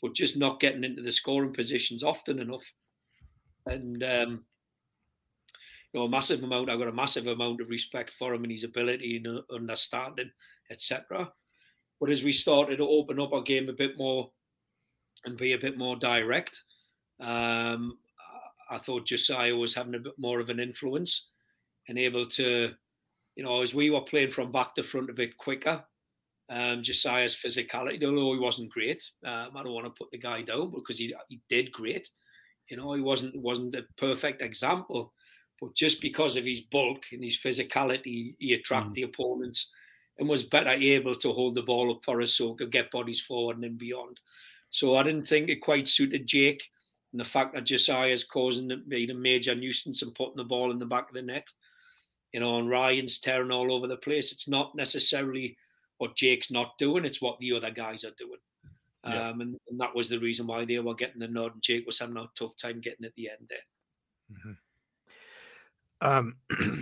but just not getting into the scoring positions often enough. and you know, I've got a massive amount of respect for him and his ability and understanding, etc. But as we started to open up our game a bit more and be a bit more direct, I thought Josiah was having a bit more of an influence and able to, you know, as we were playing from back to front a bit quicker, Josiah's physicality, although he wasn't great, I don't want to put the guy down because he did great. You know, he wasn't a perfect example, but just because of his bulk and his physicality, he attracted the opponents and was better able to hold the ball up for us so could get bodies forward and then beyond. So I didn't think it quite suited Jake, and the fact that Josiah is causing a major nuisance and putting the ball in the back of the net, you know, and Ryan's tearing all over the place. It's not necessarily what Jake's not doing, it's what the other guys are doing. Yeah. And that was the reason why they were getting the nod, and Jake was having a tough time getting at the end there. Mm-hmm.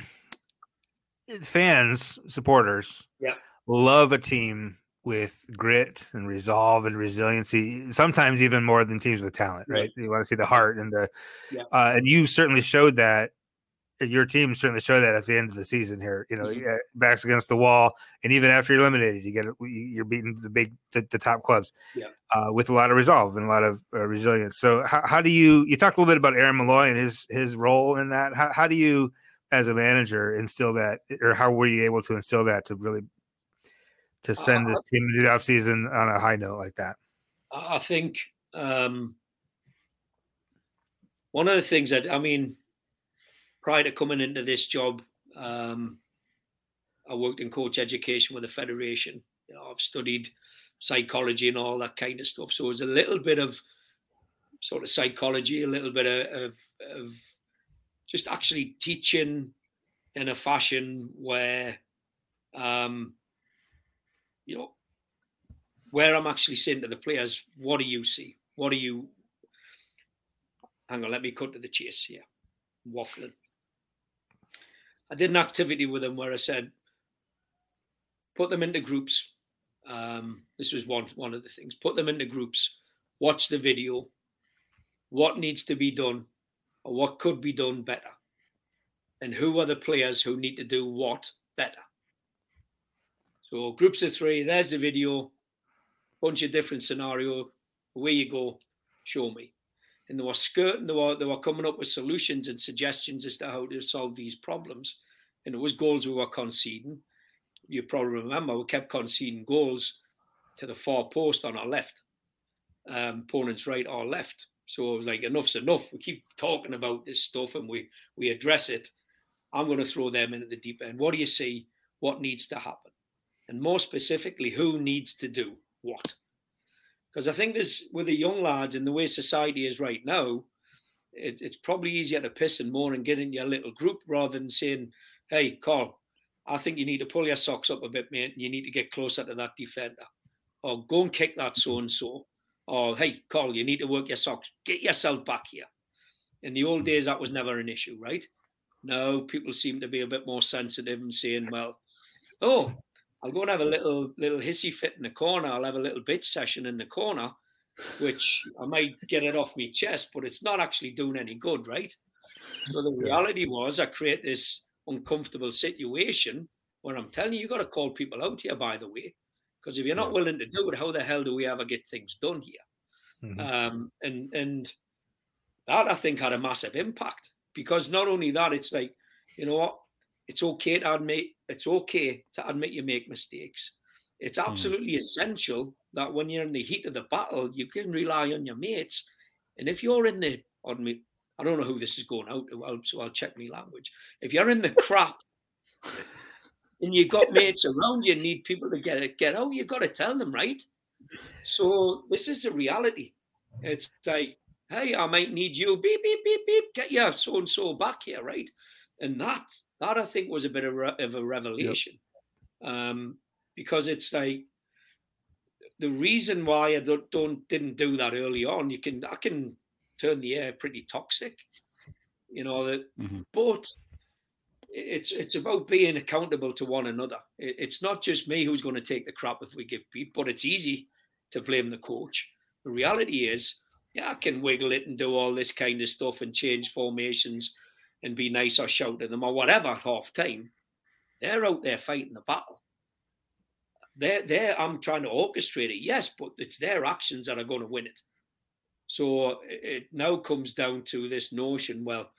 Fans, supporters, yeah, love a team with grit and resolve and resiliency, sometimes even more than teams with talent, right? You want to see the heart and the, and you certainly showed that. Your team certainly showed that at the end of the season here, you know, backs against the wall. And even after you're eliminated, you're beating the top clubs with a lot of resolve and a lot of resilience. So how do you talked a little bit about Aaron Molloy and his role in that. How do you, as a manager, instill that, or how were you able to instill that to really, to send this team into the offseason on a high note like that? I think one of the things that, I mean, prior to coming into this job, I worked in coach education with the Federation. You know, I've studied psychology and all that kind of stuff. So it was a little bit of sort of psychology, a little bit of just actually teaching in a fashion where, you know, where I'm actually saying to the players, what do you see? What do you, hang on, let me cut to the chase here. Waffling. I did an activity with them where I said, put them into groups. This was one of the things. Put them into groups, watch the video, what needs to be done or what could be done better. And who are the players who need to do what better? So groups of three, there's the video, bunch of different scenario, away you go, show me. And they were skirting, they were coming up with solutions and suggestions as to how to solve these problems. And it was goals we were conceding. You probably remember, we kept conceding goals to the far post on our left, opponents right or left. So it was like, enough's enough. We keep talking about this stuff and we address it. I'm going to throw them into the deep end. What do you see? What needs to happen? And more specifically, who needs to do what? Because I think this with the young lads and the way society is right now, it's probably easier to piss and moan and get in your little group rather than saying, hey, Carl, I think you need to pull your socks up a bit, mate, and you need to get closer to that defender. Or go and kick that so-and-so. Or, hey, Carl, you need to work your socks. Get yourself back here. In the old days, that was never an issue, right? Now, people seem to be a bit more sensitive and saying, well, oh, I'll go and have a little hissy fit in the corner. I'll have a little bitch session in the corner, which I might get it off my chest, but it's not actually doing any good, right? So the reality was I create this uncomfortable situation where I'm telling you, you've got to call people out here, by the way, because if you're not willing to do it, how the hell do we ever get things done here? Mm-hmm. And that, I think, had a massive impact because not only that, it's like, you know what? It's okay to admit you make mistakes. It's absolutely essential that when you're in the heat of the battle, you can rely on your mates. And if you're in the, I don't know who this is going out to, so I'll check my language. If you're in the crap and you've got mates around, you need people to get out. You've got to tell them, right? So this is the reality. It's like, hey, I might need you. Beep, beep, beep, beep. Get your so-and-so back here, right? And that I think was a bit of a revelation, because it's like the reason why I didn't do that early on. I can turn the air pretty toxic, you know. That, but it's about being accountable to one another. It's not just me who's going to take the crap if we get beat, but it's easy to blame the coach. The reality is, yeah, I can wiggle it and do all this kind of stuff and change formations and be nice or shout at them or whatever at half time. They're out there fighting the battle. I'm trying to orchestrate it, yes, but it's their actions that are going to win it. So it now comes down to this notion, well,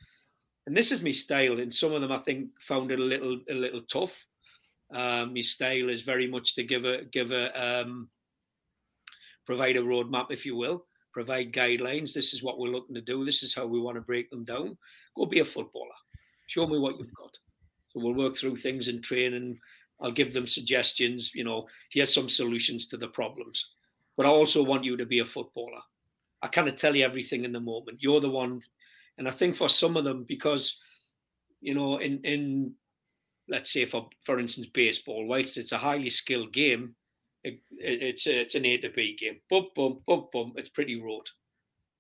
and this is my style, and some of them I think found it a little tough. My style is very much to provide a roadmap, if you will, provide guidelines. This is what we're looking to do. This is how we want to break them down. Go be a footballer. Show me what you've got. So we'll work through things and train, and I'll give them suggestions. You know, here's some solutions to the problems. But I also want you to be a footballer. I kind of tell you everything in the moment. You're the one. And I think for some of them, because, you know, in let's say, for instance, baseball, whilst it's a highly skilled game, it's an A to B game. Boom, boom, boom, boom. It's pretty rote.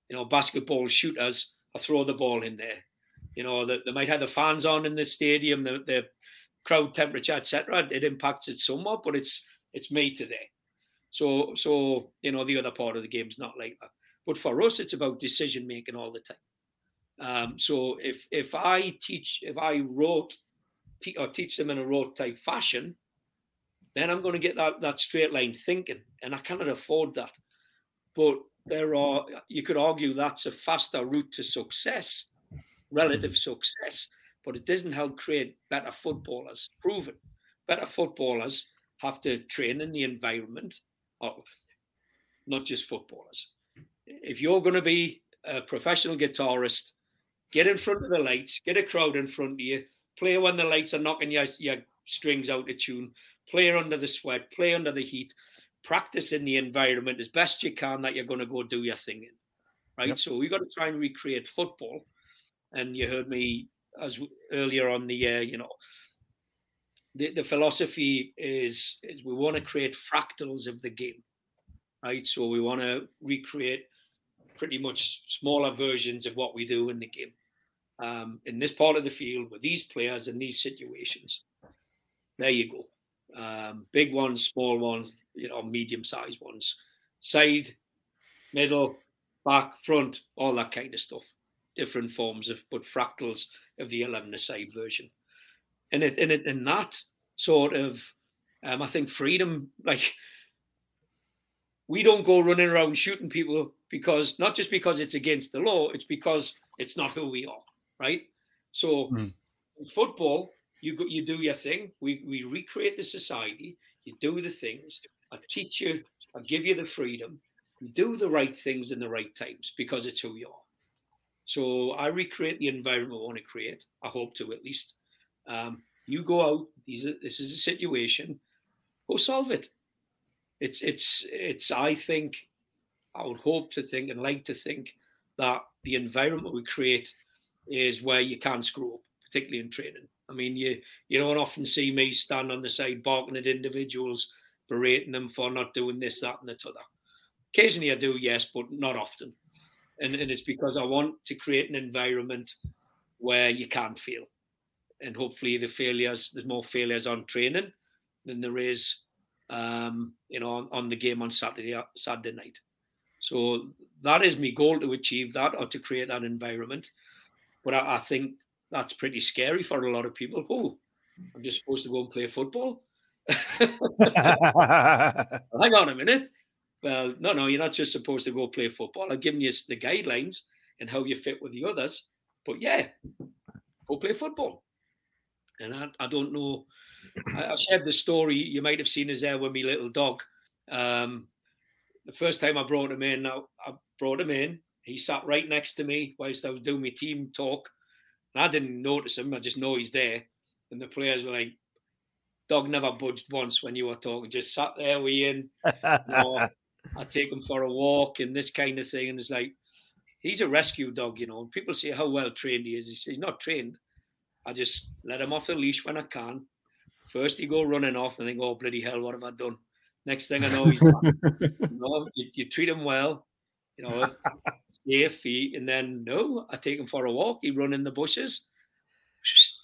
You know, basketball shooters, I throw the ball in there. You know, they might have the fans on in the stadium, the crowd temperature, etc. It impacts it somewhat, but it's me today. So you know, the other part of the game is not like that. But for us, it's about decision making all the time. So if I teach them in a rote type fashion, then I'm going to get that straight line thinking, and I cannot afford that. But you could argue that's a faster route to success. Relative success, but it doesn't help create better footballers. Proven better footballers have to train in the environment, or not just footballers. If you're going to be a professional guitarist, get in front of the lights, get a crowd in front of you, play when the lights are knocking your strings out of tune, play under the sweat, play under the heat, practice in the environment as best you can that you're going to go do your thing in. Right? Yep. So we've got to try and recreate football. And you heard me earlier on the year, you know, the philosophy is we want to create fractals of the game, right? So we want to recreate pretty much smaller versions of what we do in the game, in this part of the field with these players in these situations. There you go. Big ones, small ones, you know, medium-sized ones, side, middle, back, front, all that kind of stuff. Different forms of, but fractals of the 11-a-side version, and that sort of, I think freedom. Like we don't go running around shooting people because not just because it's against the law, it's because it's not who we are, right? So in football, you do your thing. We recreate the society. You do the things. I teach you. I give you the freedom. You do the right things in the right times because it's who you are. So I recreate the environment I want to create. I hope to, at least. You go out. This is a situation. Go solve it. It's. I think, I would hope to think and like to think that the environment we create is where you can't screw up, particularly in training. I mean, you don't often see me stand on the side barking at individuals, berating them for not doing this, that, and the other. Occasionally I do, yes, but not often. And it's because I want to create an environment where you can't fail. And hopefully there's more failures on training than there is, you know, on the game on Saturday night. So that is my goal, to achieve that or to create that environment. But I think that's pretty scary for a lot of people. Oh, I'm just supposed to go and play football? Hang on a minute. Well, no, you're not just supposed to go play football. I've given you the guidelines and how you fit with the others. But yeah, go play football. And I don't know. I shared the story. You might have seen us there with my little dog. The first time I brought him in, he sat right next to me whilst I was doing my team talk. And I didn't notice him. I just know he's there. And the players were like, "Dog never budged once when you were talking. Just sat there with you." And, you know, I take him for a walk and this kind of thing. And it's like, he's a rescue dog, you know. And people say how well trained he is. He says, he's not trained. I just let him off the leash when I can. First, he go running off and think, oh, bloody hell, what have I done? Next thing I know, he's you treat him well, you know, safe. And then, no, I take him for a walk. He run in the bushes.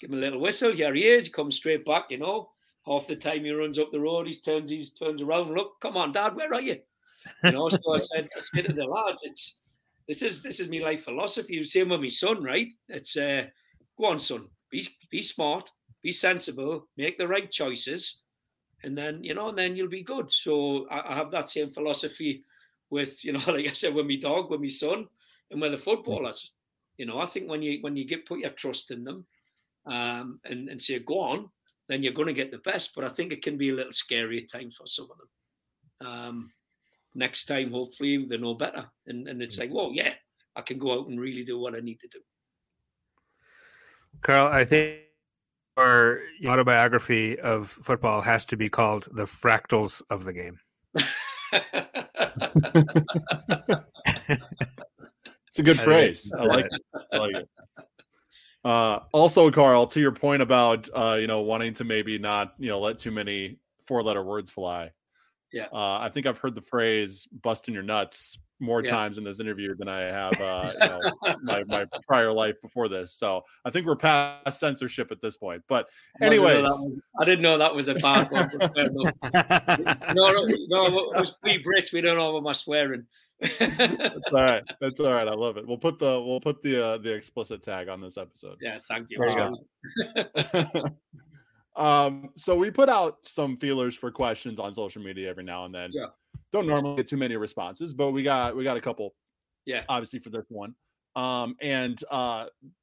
Give him a little whistle. Here he is. He comes straight back, you know. Half the time he runs up the road, he turns around, look, come on, Dad, where are you? You know, so I said to the lads, it's This is my life philosophy. The same with my son, right? It's go on, son. Be smart. Be sensible. Make the right choices, and then then you'll be good. So I have that same philosophy with like I said, with my dog, with my son, and with the footballers. I think when you put your trust in them, and say go on, then you're going to get the best. But I think it can be a little scary at times for some of them. Next time, hopefully, they know better. And it's like, whoa, yeah, I can go out and really do what I need to do. Carl, I think our autobiography of football has to be called The Fractals of the Game. It's a good phrase. I like it. Also, Carl, to your point about, wanting to maybe not, let too many four-letter words fly. Yeah, I think I've heard the phrase "busting your nuts" more times in this interview than I have my prior life before this. So I think we're past censorship at this point. But anyways, I didn't know that was a bad one. No, it was we Brits. We don't know what my swearing. That's all right. I love it. We'll put the explicit tag on this episode. Yeah, thank you. There you go. So we put out some feelers for questions on social media every now and then. Yeah. Don't normally get too many responses, but we got a couple. Yeah. Obviously for this one. And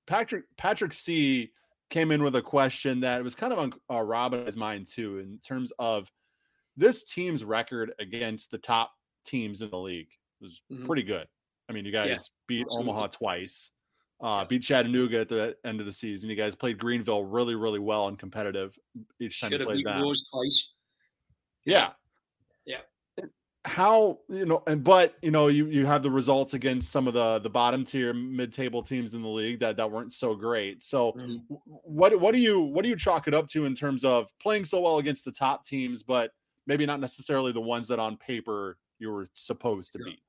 Patrick C came in with a question that was kind of on Robin's mind too, in terms of this team's record against the top teams in the league. It was pretty good. I mean, you guys beat Omaha twice. Beat Chattanooga at the end of the season. You guys played Greenville really, really well and competitive each time you played them. Should have beat Rose twice. Yeah. How, you have the results against some of the bottom tier mid-table teams in the league that weren't so great. So what do you chalk it up to in terms of playing so well against the top teams, but maybe not necessarily the ones that on paper you were supposed to beat?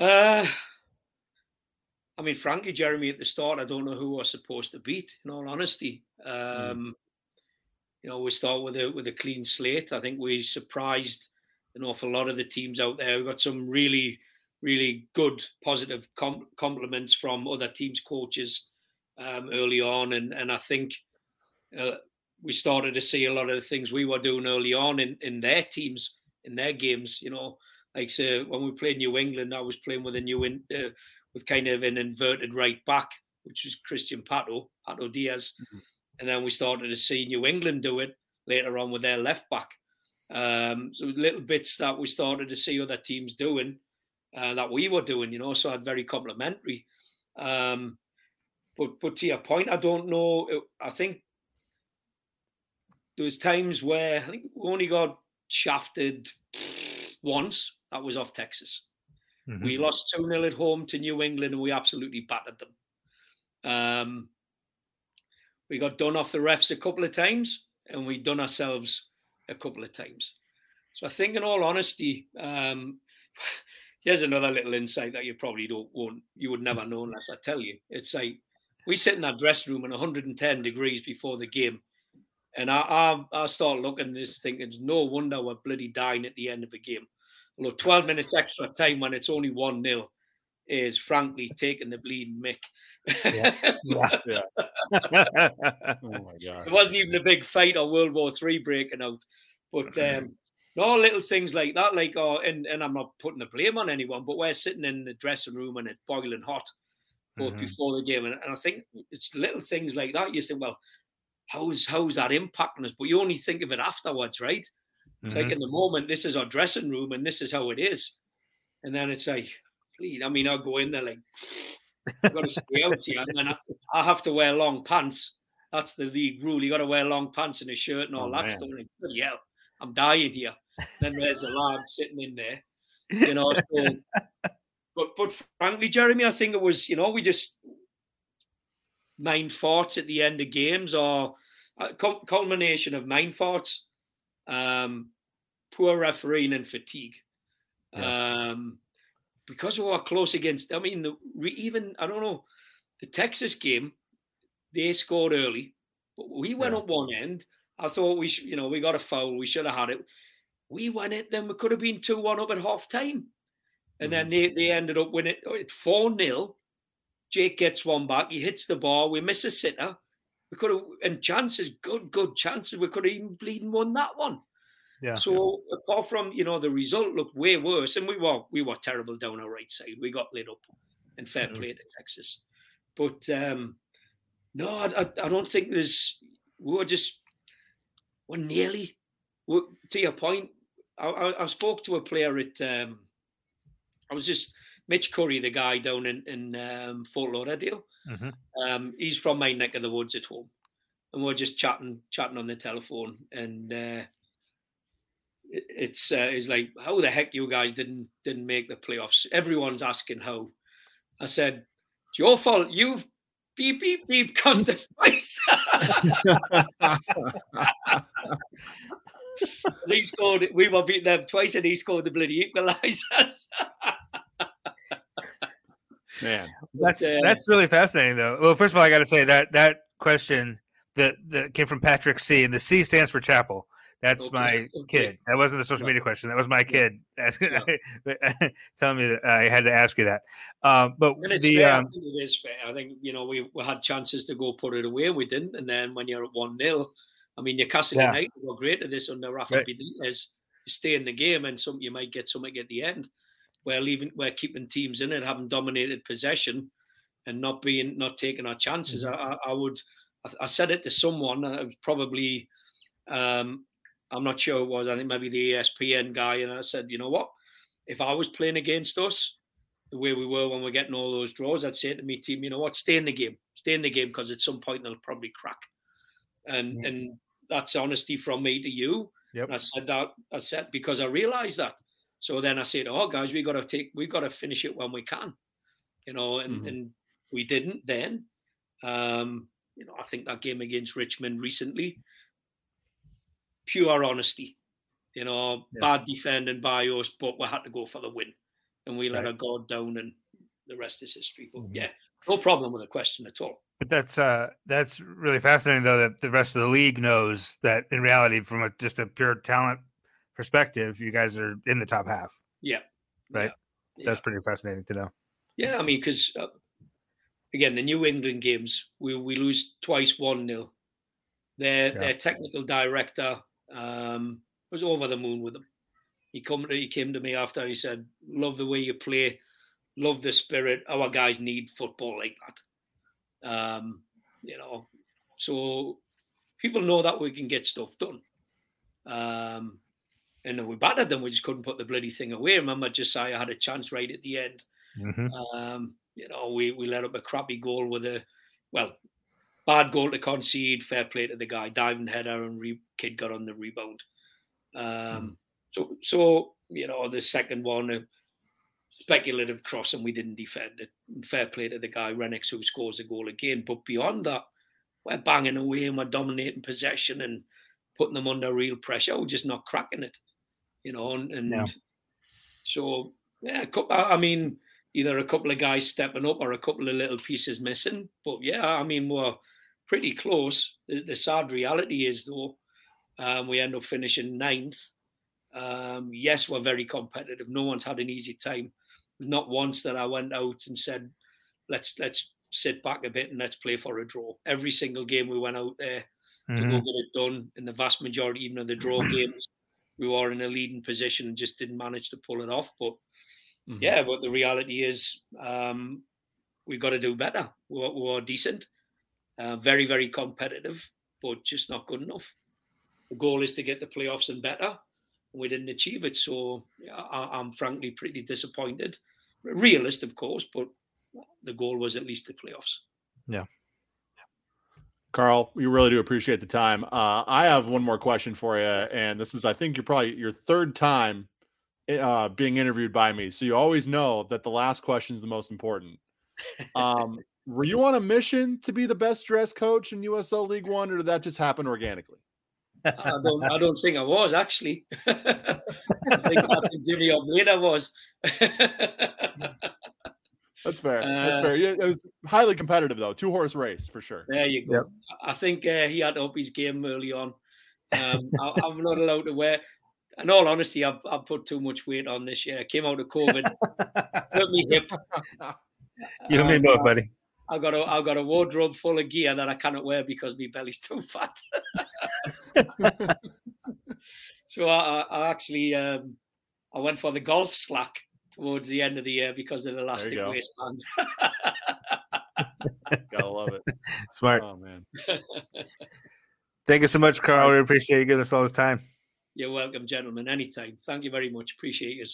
I mean, frankly, Jeremy, at the start, I don't know who we're supposed to beat, in all honesty. We start with a clean slate. I think we surprised an awful lot of the teams out there. We got some really, really good, positive compliments from other teams' coaches early on. And I think we started to see a lot of the things we were doing early on in their teams, in their games. Like, say, when we played New England, I was playing with a new... with kind of an inverted right back, which was Christian Pato Diaz. And then we started to see New England do it later on with their left back. So little bits that we started to see other teams doing that we were doing, so I'm very complimentary. But to your point, I don't know. I think there was times where I think we only got shafted once. That was off Texas. We lost 2-0 at home to New England, and we absolutely battered them. We got done off the refs a couple of times, and we done ourselves a couple of times. So I think, in all honesty, here's another little insight that you probably would never know unless I tell you. It's like we sit in our dressing room in 110 degrees before the game, and I start looking at this thing. It's no wonder we're bloody dying at the end of the game. Look, 12 minutes extra time when it's only 1-0 is frankly taking the bleeding mick. Yeah. Oh my God. It wasn't even a big fight or World War III breaking out. But all little things like that, and I'm not putting the blame on anyone, but we're sitting in the dressing room and it's boiling hot both before the game. And I think it's little things like that. You think, well, how's that impacting us? But you only think of it afterwards, right? It's like in the moment, this is our dressing room and this is how it is. And then it's like, please, I mean, I'll go in there like, I've got to stay out here. And then I have to wear long pants. That's the league rule. You got to wear long pants and a shirt and all that stuff. Like, bloody hell, I'm dying here. Then there's a lad sitting in there, So, but frankly, Jeremy, I think it was, we just mind farts at the end of games or a culmination of mind farts. Poor refereeing and fatigue. Because we were close against, I mean, the Texas game, they scored early, but we went up one end. I thought we got a foul. We should have had it. We went at them. It could have been 2-1 up at half time. And then they ended up winning 4-0. Jake gets one back. He hits the bar. We miss a sitter. We could have, and chances, good chances. We could have even bleeding won that one. Yeah. So apart from, you know, the result looked way worse, and we were terrible down our right side. We got lit up, and fair play to Texas. But no, I don't think there's. We're nearly. To your point, I spoke to a player at. I was just Mitch Curry, the guy down in Fort Lauderdale. He's from my neck of the woods at home, and we're just chatting on the telephone, and it's like, how the heck you guys didn't make the playoffs? Everyone's asking how. I said, it's your fault. You've beep beep beep cost us twice. He scored. We were beating them twice, and he scored the bloody equalisers. Man, that's really fascinating, though. Well, first of all, I got to say that question that came from Patrick C, and the C stands for Chapel. That's okay. My kid. That wasn't the social media question. That was my kid telling me that I had to ask you that. But it's fair. I think it is fair. I think, you know, we had chances to go put it away. We didn't. And then when you're at 1-0, I mean, Newcastle United were great at this under Rafa Benitez. You stay in the game, and you might get something at the end. We're keeping teams in it, having dominated possession, and not taking our chances. I said it to someone. It was probably. I'm not sure it was. I think maybe the ESPN guy. And I said, you know what? If I was playing against us the way we were when we're getting all those draws, I'd say to my team, you know what? Stay in the game. Stay in the game, because at some point they'll probably crack. And that's honesty from me to you. Yep. And I said that. I said, because I realised that. So then I said, oh, guys, we've got to finish it when we can. You know, and we didn't then. You know, I think that game against Richmond recently, pure honesty, you know, bad defending by us, but we had to go for the win, and we let our guard down, and the rest is history. But no problem with the question at all. But that's really fascinating, though, that the rest of the league knows that in reality, from just a pure talent perspective, you guys are in the top half. Yeah. Right. Yeah. That's pretty fascinating to know. Yeah. I mean, because again, the New England games, we lose twice 1-0. Their technical director, was over the moon with them. He came to me after, and he said, love the way you play, love the spirit. Our guys need football like that. You know, so people know that we can get stuff done. And we battered them. We just couldn't put the bloody thing away. Remember, Josiah had a chance right at the end. You know, we let up a crappy goal with bad goal to concede, fair play to the guy, diving header, and kid got on the rebound. So you know, the second one, a speculative cross, and we didn't defend it. And fair play to the guy, Renix, who scores a goal again. But beyond that, we're banging away, and we're dominating possession and putting them under real pressure. We're just not cracking it, you know. So, yeah, I mean, either a couple of guys stepping up or a couple of little pieces missing. But, yeah, I mean, we're pretty close. The sad reality is, though, we end up finishing 9th. Yes, we're very competitive. No one's had an easy time. Not once that I went out and said, let's sit back a bit and let's play for a draw. Every single game we went out there to go get it done. In the vast majority, even of the draw games, we were in a leading position and just didn't manage to pull it off. But, yeah, but the reality is, we've got to do better. We're decent. Very, very competitive, but just not good enough. The goal is to get the playoffs and better. We didn't achieve it, so I'm frankly pretty disappointed. Realist, of course, but the goal was at least the playoffs. Yeah. Carl, we really do appreciate the time. I have one more question for you, and this is, I think, you're probably your third time being interviewed by me, so you always know that the last question is the most important. Were you on a mission to be the best dressed coach in USL League One, or did that just happen organically? I don't think I was, actually. I think Jimmy Oblina was. That's fair. That's fair. It was highly competitive, though. 2-horse race for sure. There you go. Yep. I think he had to up his game early on. I'm not allowed to wear. in all honesty, I've put too much weight on this year. I came out of COVID, hurt me hip. You and me both, buddy. I got a wardrobe full of gear that I cannot wear because my belly's too fat. So I actually I went for the golf slack towards the end of the year because of the elastic waistband. Gotta love it. Smart. Oh man. Thank you so much, Carl. We appreciate you giving us all this time. You're welcome, gentlemen. Anytime. Thank you very much. Appreciate you.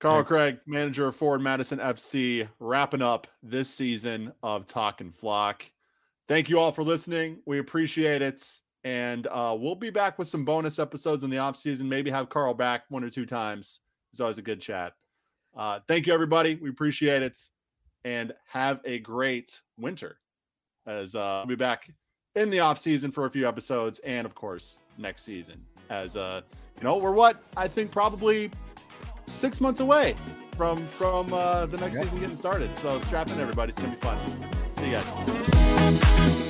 Carl Craig, manager of Forward Madison FC, wrapping up this season of Talkin' Flock. Thank you all for listening. We appreciate it. And we'll be back with some bonus episodes in the offseason. Maybe have Carl back one or two times. It's always a good chat. Thank you, everybody. We appreciate it. And have a great winter. As we'll be back in the offseason for a few episodes. And, of course, next season. As, we're I think probably 6 months away from the next season getting started. So strap in, everybody. It's going to be fun. See you guys.